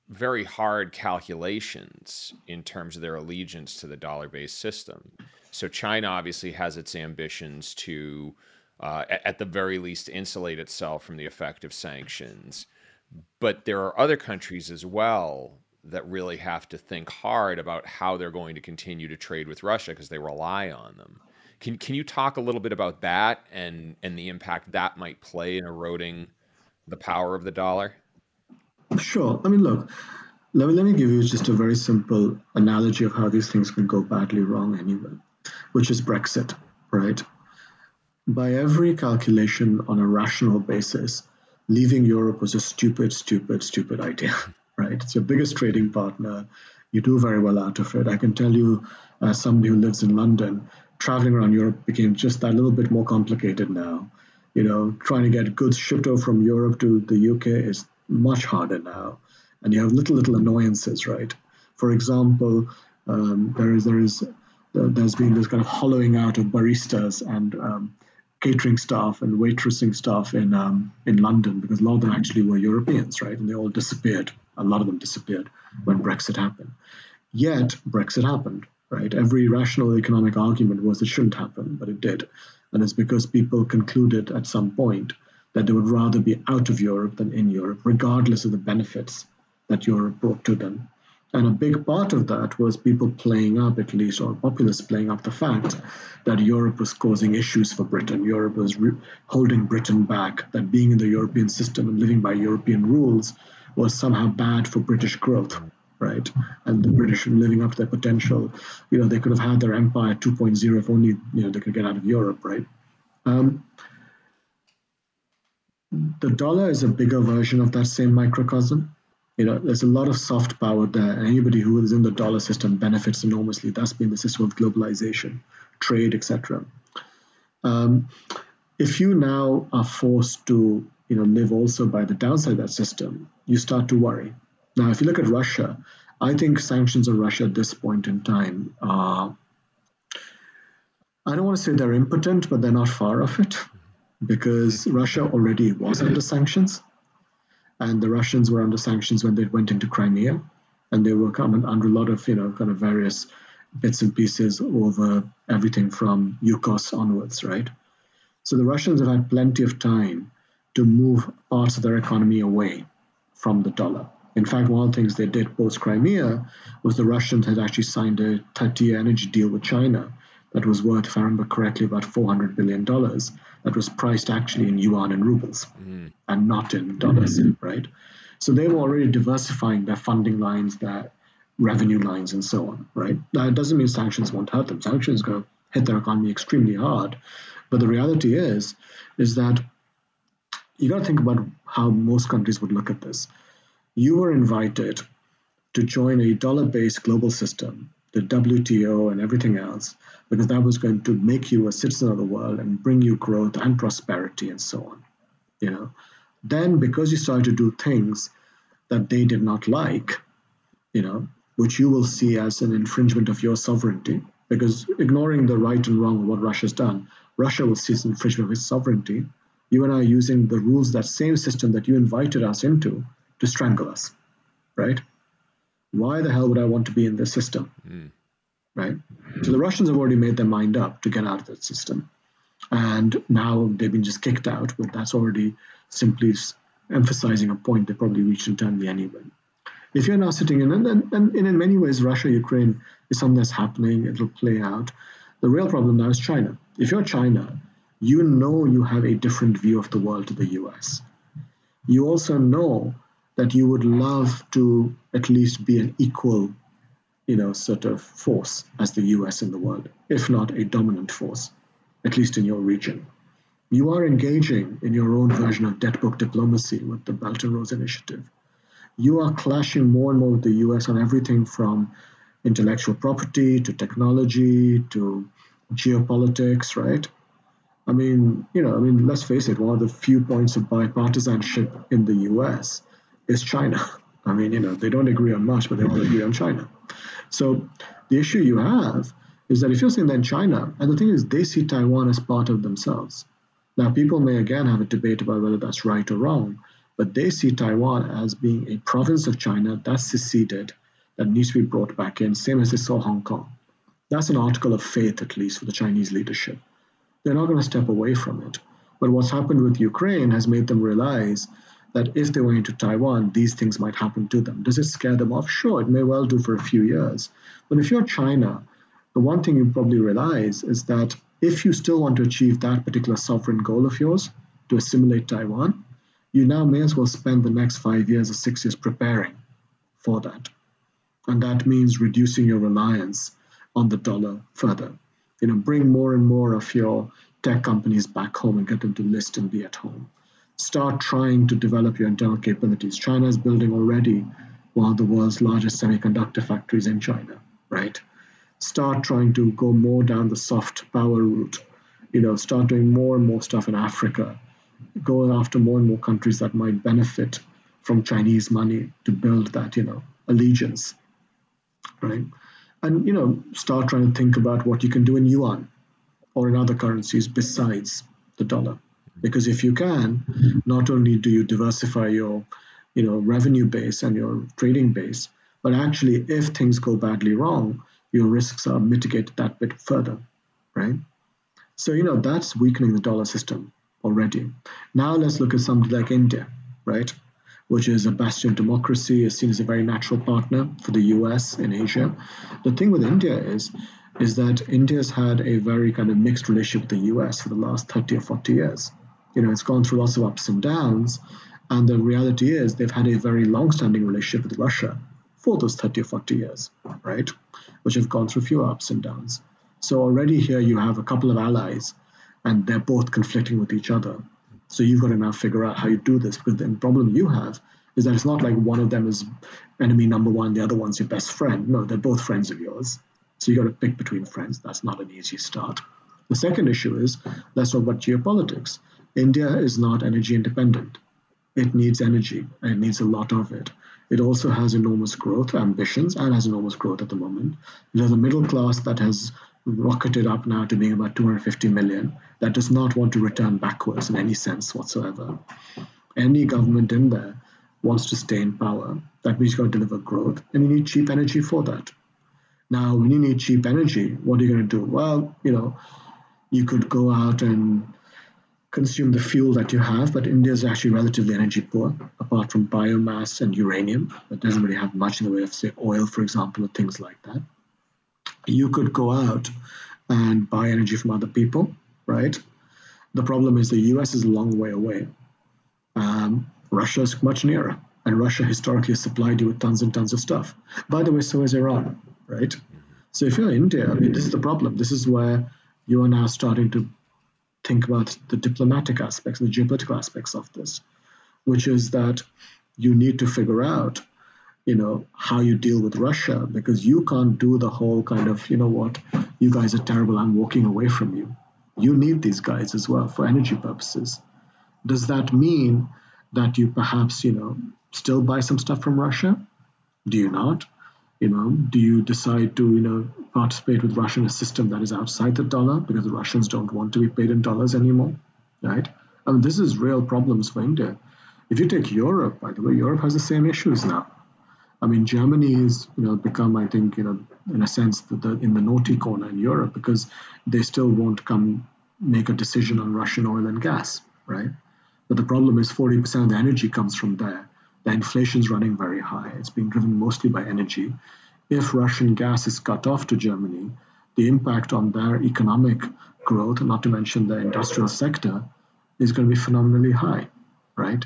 very hard calculations in terms of their allegiance to the dollar-based system. So China obviously has its ambitions to, uh, at the very least, insulate itself from the effect of sanctions. But there are other countries as well that really have to think hard about how they're going to continue to trade with Russia because they rely on them. Can can you talk a little bit about that and, and the impact that might play in eroding the power of the dollar? Sure. I mean, look, let me, let me give you just a very simple analogy of how these things can go badly wrong anyway, which is Brexit, right? By every calculation on a rational basis, leaving Europe was a stupid, stupid, stupid idea, right? It's your biggest trading partner. You do very well out of it. I can tell you, as somebody who lives in London, traveling around Europe became just that little bit more complicated now. You know, trying to get goods shipped over from Europe to the U K is much harder now, and you have little little annoyances, right? For example, um, there is there is uh, there's been this kind of hollowing out of baristas and um, catering staff and waitressing staff in um, in London, because a lot of them actually were Europeans, right? And they all disappeared. A lot of them disappeared when Brexit happened. Yet Brexit happened, right? Every rational economic argument was it shouldn't happen, but it did, and it's because people concluded at some point that they would rather be out of Europe than in Europe, regardless of the benefits that Europe brought to them. And a big part of that was people playing up, at least, or populists playing up the fact that Europe was causing issues for Britain. Europe was re- holding Britain back, that being in the European system and living by European rules was somehow bad for British growth, right? And the British living up to their potential. You know, they could have had their empire two point oh if only, you know, they could get out of Europe, right? Um, the dollar is a bigger version of that same microcosm. You know, there's a lot of soft power there, and anybody who is in the dollar system benefits enormously. That's been the system of globalization, trade, et cetera. Um, if you now are forced to, you know, live also by the downside of that system, you start to worry. Now, if you look at Russia, I think sanctions on Russia at this point in time are, I don't want to say they're impotent, but they're not far off it, because Russia already was under sanctions. And the Russians were under sanctions when they went into Crimea, and they were coming under a lot of, you know, kind of various bits and pieces over everything from Yukos onwards, right? So the Russians have had plenty of time to move parts of their economy away from the dollar. In fact, one of the things they did post-Crimea was the Russians had actually signed a thirty-year energy deal with China that was worth, if I remember correctly, about four hundred billion dollars, that was priced actually in yuan and rubles mm. and not in dollars, mm. right? So they were already diversifying their funding lines, their revenue lines, and so on, right? Now, it doesn't mean sanctions won't hurt them. Sanctions are going to hit their economy extremely hard. But the reality is, is that you got to think about how most countries would look at this. You were invited to join a dollar-based global system, the W T O and everything else, because that was going to make you a citizen of the world and bring you growth and prosperity and so on. You know, then because you started to do things that they did not like, you know, which you will see as an infringement of your sovereignty, because ignoring the right and wrong of what Russia's done, Russia will see as an infringement of its sovereignty. You and I are using the rules, that same system that you invited us into, to strangle us, right? Why the hell would I want to be in this system, mm. right? So the Russians have already made their mind up to get out of that system. And now they've been just kicked out, but that's already simply emphasizing a point they probably reached internally anyway. If you're now sitting in, and, and, and in many ways, Russia, Ukraine is something that's happening, it'll play out. The real problem now is China. If you're China, you know you have a different view of the world to the U S. You also know that you would love to at least be an equal, you know, sort of force as the U S in the world, if not a dominant force, at least in your region. You are engaging in your own version of debt book diplomacy with the Belt and Road Initiative. You are clashing more and more with the U S on everything from intellectual property to technology to geopolitics, right? I mean, you know, I mean, let's face it, one of the few points of bipartisanship in the U S is China. I mean, you know, they don't agree on much, but they all agree on China. So the issue you have is that if you're saying that in China, and the thing is, they see Taiwan as part of themselves. Now, people may again have a debate about whether that's right or wrong, but they see Taiwan as being a province of China that seceded, that needs to be brought back in, same as they saw Hong Kong. That's an article of faith, at least, for the Chinese leadership. They're not going to step away from it. But what's happened with Ukraine has made them realize that if they went into Taiwan, these things might happen to them. Does it scare them off? Sure, it may well do for a few years. But if you're China, the one thing you probably realize is that if you still want to achieve that particular sovereign goal of yours, to assimilate Taiwan, you now may as well spend the next five years or six years preparing for that. And that means reducing your reliance on the dollar further. You know, bring more and more of your tech companies back home and get them to list and be at home. Start trying to develop your internal capabilities. China is building already one of the world's largest semiconductor factories in China, right? Start trying to go more down the soft power route. You know, start doing more and more stuff in Africa. Go after more and more countries that might benefit from Chinese money to build that, you know, allegiance, right? And, you know, start trying to think about what you can do in yuan or in other currencies besides the dollar. Because if you can, not only do you diversify your, you know, revenue base and your trading base, but actually if things go badly wrong, your risks are mitigated that bit further, right? So, you know, that's weakening the dollar system already. Now let's look at somebody like India, right? which is a bastion of democracy, is seen as a very natural partner for the U S in Asia. The thing with India is, is that India's had a very kind of mixed relationship with the U S for the last thirty or forty years. You know, it's gone through lots of ups and downs, and the reality is they've had a very long-standing relationship with Russia for those thirty or forty years, right, which have gone through a few ups and downs. So already here you have a couple of allies, and they're both conflicting with each other. So you've got to now figure out how you do this, because the problem you have is that it's not like one of them is enemy number one, the other one's your best friend. No, they're both friends of yours. So you've got to pick between friends. That's not an easy start. The second issue is, let's talk about geopolitics. India is not energy independent. It needs energy, and it needs a lot of it. It also has enormous growth ambitions and has enormous growth at the moment. It has a middle class that has rocketed up now to being about two hundred fifty million, that does not want to return backwards in any sense whatsoever. Any government in there wants to stay in power. That means you've got to deliver growth, and you need cheap energy for that. Now, when you need cheap energy, what are you going to do? Well, you know, you could go out and consume the fuel that you have, but India is actually relatively energy poor, apart from biomass and uranium. It doesn't really have much in the way of, say, oil, for example, or things like that. You could go out and buy energy from other people, right? The problem is the U S is a long way away. Um, Russia is much nearer, and Russia historically has supplied you with tons and tons of stuff. By the way, so is Iran, right? So if you're India, I mean, this is the problem. This is where you are now starting to think about the diplomatic aspects, the geopolitical aspects of this, which is that you need to figure out, you know, how you deal with Russia, because you can't do the whole kind of, you know what, you guys are terrible, I'm walking away from you. You need these guys as well for energy purposes. Does that mean that you perhaps, you know, still buy some stuff from Russia? Do you not? You know, do you decide to, you know, participate with Russia in a system that is outside the dollar because the Russians don't want to be paid in dollars anymore, right? I mean, this is real problems for India. If you take Europe, by the way, Europe has the same issues now. I mean, Germany has, you know, become, I think, you know, in a sense, the, the, in the naughty corner in Europe, because they still won't come make a decision on Russian oil and gas, right? But the problem is forty percent of the energy comes from there. The inflation is running very high. It's being driven mostly by energy. If Russian gas is cut off to Germany, the impact on their economic growth, not to mention the industrial sector, is going to be phenomenally high, right?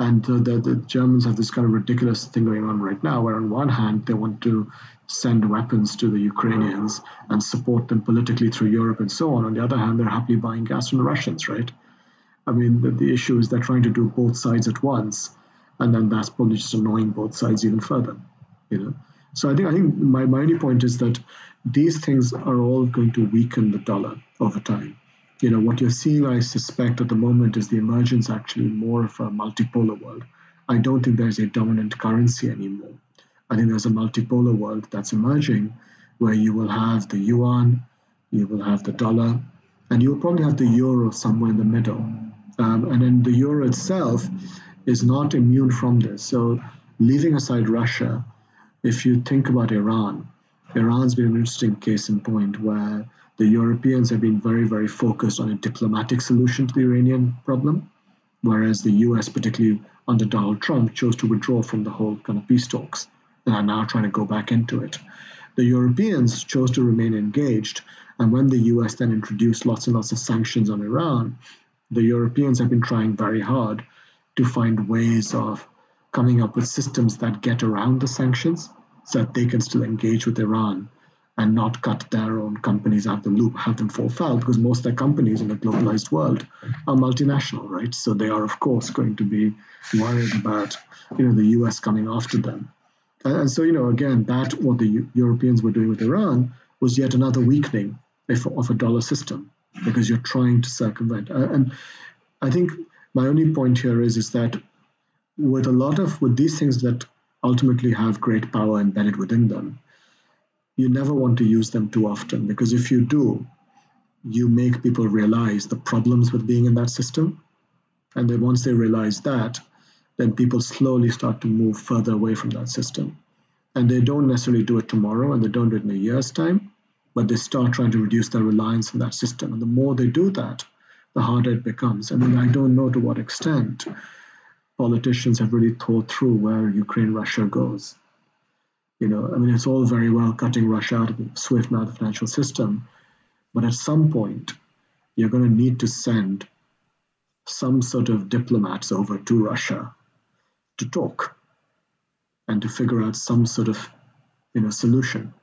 And the, the, the Germans have this kind of ridiculous thing going on right now, where on one hand, they want to send weapons to the Ukrainians and support them politically through Europe and so on. On the other hand, they're happily buying gas from the Russians, right? I mean, the, the issue is they're trying to do both sides at once. And then that's probably just annoying both sides even further, you know. So I think I think my, my only point is that these things are all going to weaken the dollar over time. You know, what you're seeing, I suspect, at the moment is the emergence actually more of a multipolar world. I don't think there's a dominant currency anymore. I think there's a multipolar world that's emerging, where you will have the yuan, you will have the dollar, and you'll probably have the euro somewhere in the middle. Um, and then the euro itself is not immune from this. So leaving aside Russia, if you think about Iran, Iran's been an interesting case in point, where the Europeans have been very, very focused on a diplomatic solution to the Iranian problem, whereas the U S, particularly under Donald Trump, chose to withdraw from the whole kind of peace talks and are now trying to go back into it. The Europeans chose to remain engaged, and when the U S then introduced lots and lots of sanctions on Iran, the Europeans have been trying very hard to find ways of coming up with systems that get around the sanctions so that they can still engage with Iran and not cut their own companies out of the loop, have them fall foul, because most of their companies in a globalized world are multinational, right? So they are, of course, going to be worried about, you know, the U S coming after them. And so, you know, again, that what the Europeans were doing with Iran was yet another weakening of a dollar system, because you're trying to circumvent. And I think my only point here is, is that with a lot of, with these things that ultimately have great power embedded within them, you never want to use them too often, because if you do, you make people realize the problems with being in that system. And then once they realize that, then people slowly start to move further away from that system. And they don't necessarily do it tomorrow, and they don't do it in a year's time, but they start trying to reduce their reliance on that system. And the more they do that, the harder it becomes. I mean, I don't know to what extent politicians have really thought through where Ukraine, Russia goes. You know, I mean, it's all very well cutting Russia out of the SWIFT, now the financial system, but at some point, you're going to need to send some sort of diplomats over to Russia to talk and to figure out some sort of, you know, solution.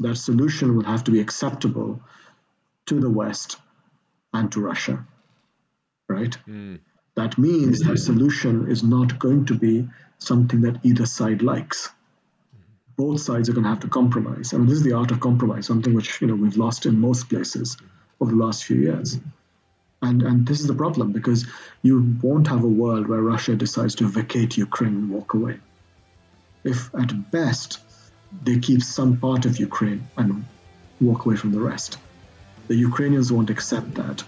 That solution will have to be acceptable to the West and to Russia, right? Mm. That means that solution is not going to be something that either side likes. Both sides are going to have to compromise. I mean, this is the art of compromise, something which, you know, we've lost in most places over the last few years. And, and this is the problem, because you won't have a world where Russia decides to vacate Ukraine and walk away. If at best they keep some part of Ukraine and walk away from the rest, the Ukrainians won't accept that.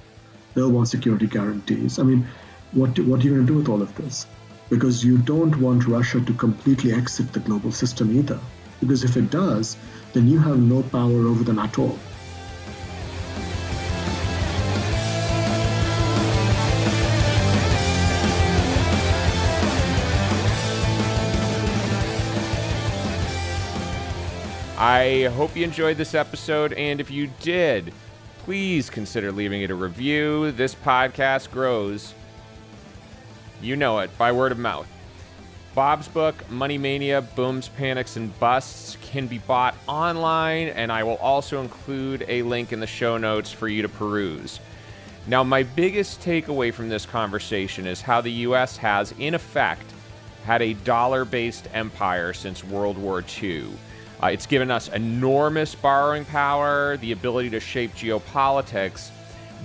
They'll want security guarantees. I mean, What, what are you going to do with all of this? Because you don't want Russia to completely exit the global system either. Because if it does, then you have no power over them at all. I hope you enjoyed this episode, and if you did, please consider leaving it a review. This podcast grows, you know it, by word of mouth. Bob's book, Money Mania, Booms, Panics, and Busts, can be bought online, and I will also include a link in the show notes for you to peruse. Now, my biggest takeaway from this conversation is how the U S has, in effect, had a dollar-based empire since World War Two. Uh, it's given us enormous borrowing power, the ability to shape geopolitics,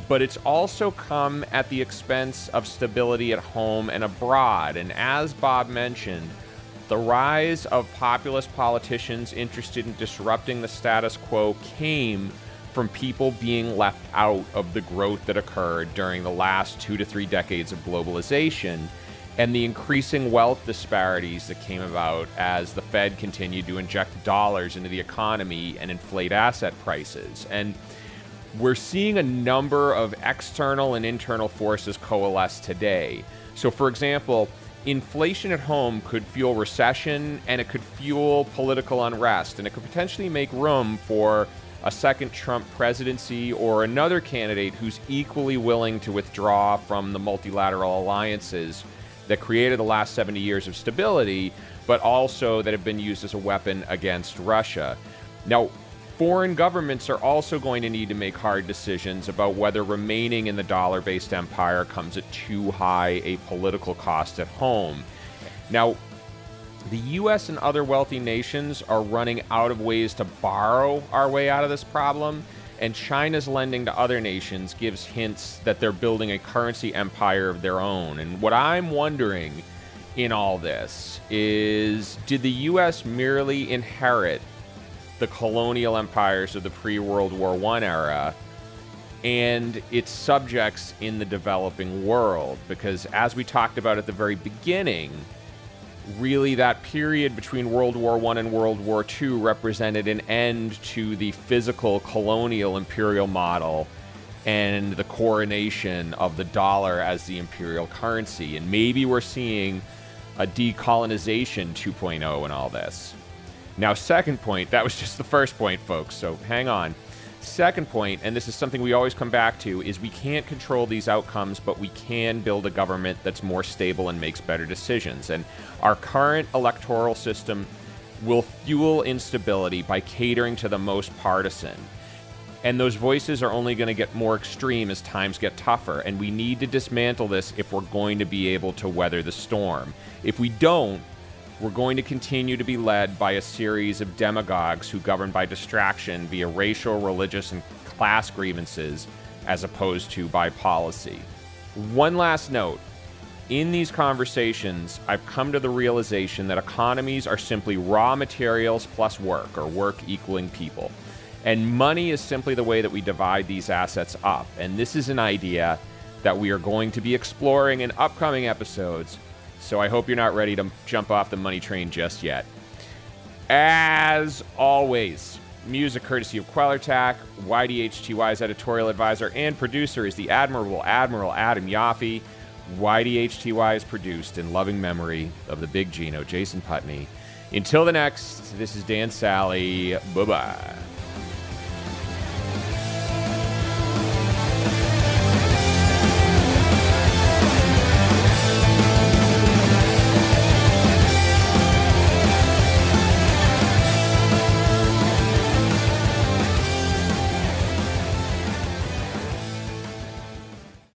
but it's also come at the expense of stability at home and abroad. And as Bob mentioned, the rise of populist politicians interested in disrupting the status quo came from people being left out of the growth that occurred during the last two to three decades of globalization and the increasing wealth disparities that came about as the Fed continued to inject dollars into the economy and inflate asset prices. And we're seeing a number of external and internal forces coalesce today. So, for example, inflation at home could fuel recession, and it could fuel political unrest, and it could potentially make room for a second Trump presidency or another candidate who's equally willing to withdraw from the multilateral alliances that created the last seventy years of stability, but also that have been used as a weapon against Russia. Now, foreign governments are also going to need to make hard decisions about whether remaining in the dollar-based empire comes at too high a political cost at home. Now, the U S and other wealthy nations are running out of ways to borrow our way out of this problem, and China's lending to other nations gives hints that they're building a currency empire of their own. And what I'm wondering in all this is, did the U S merely inherit the colonial empires of the pre-World War One era and its subjects in the developing world? Because as we talked about at the very beginning, really that period between World War One and World War Two represented an end to the physical colonial imperial model and the coronation of the dollar as the imperial currency. And maybe we're seeing a decolonization two point oh in all this. Now, second point, that was just the first point, folks, so hang on. Second point, and this is something we always come back to, is we can't control these outcomes, but we can build a government that's more stable and makes better decisions. And our current electoral system will fuel instability by catering to the most partisan. And those voices are only going to get more extreme as times get tougher, and we need to dismantle this if we're going to be able to weather the storm. If we don't, we're going to continue to be led by a series of demagogues who govern by distraction via racial, religious, and class grievances as opposed to by policy. One last note. In these conversations, I've come to the realization that economies are simply raw materials plus work, or work equaling people. And money is simply the way that we divide these assets up. And this is an idea that we are going to be exploring in upcoming episodes, so I hope you're not ready to jump off the money train just yet. As always, music courtesy of Queller Tac. Y D H T Y's editorial advisor and producer is the admirable Admiral Adam Yaffe. Y D H T Y is produced in loving memory of the big Geno, Jason Putney. Until the next, this is Dan Sally. Bye-bye.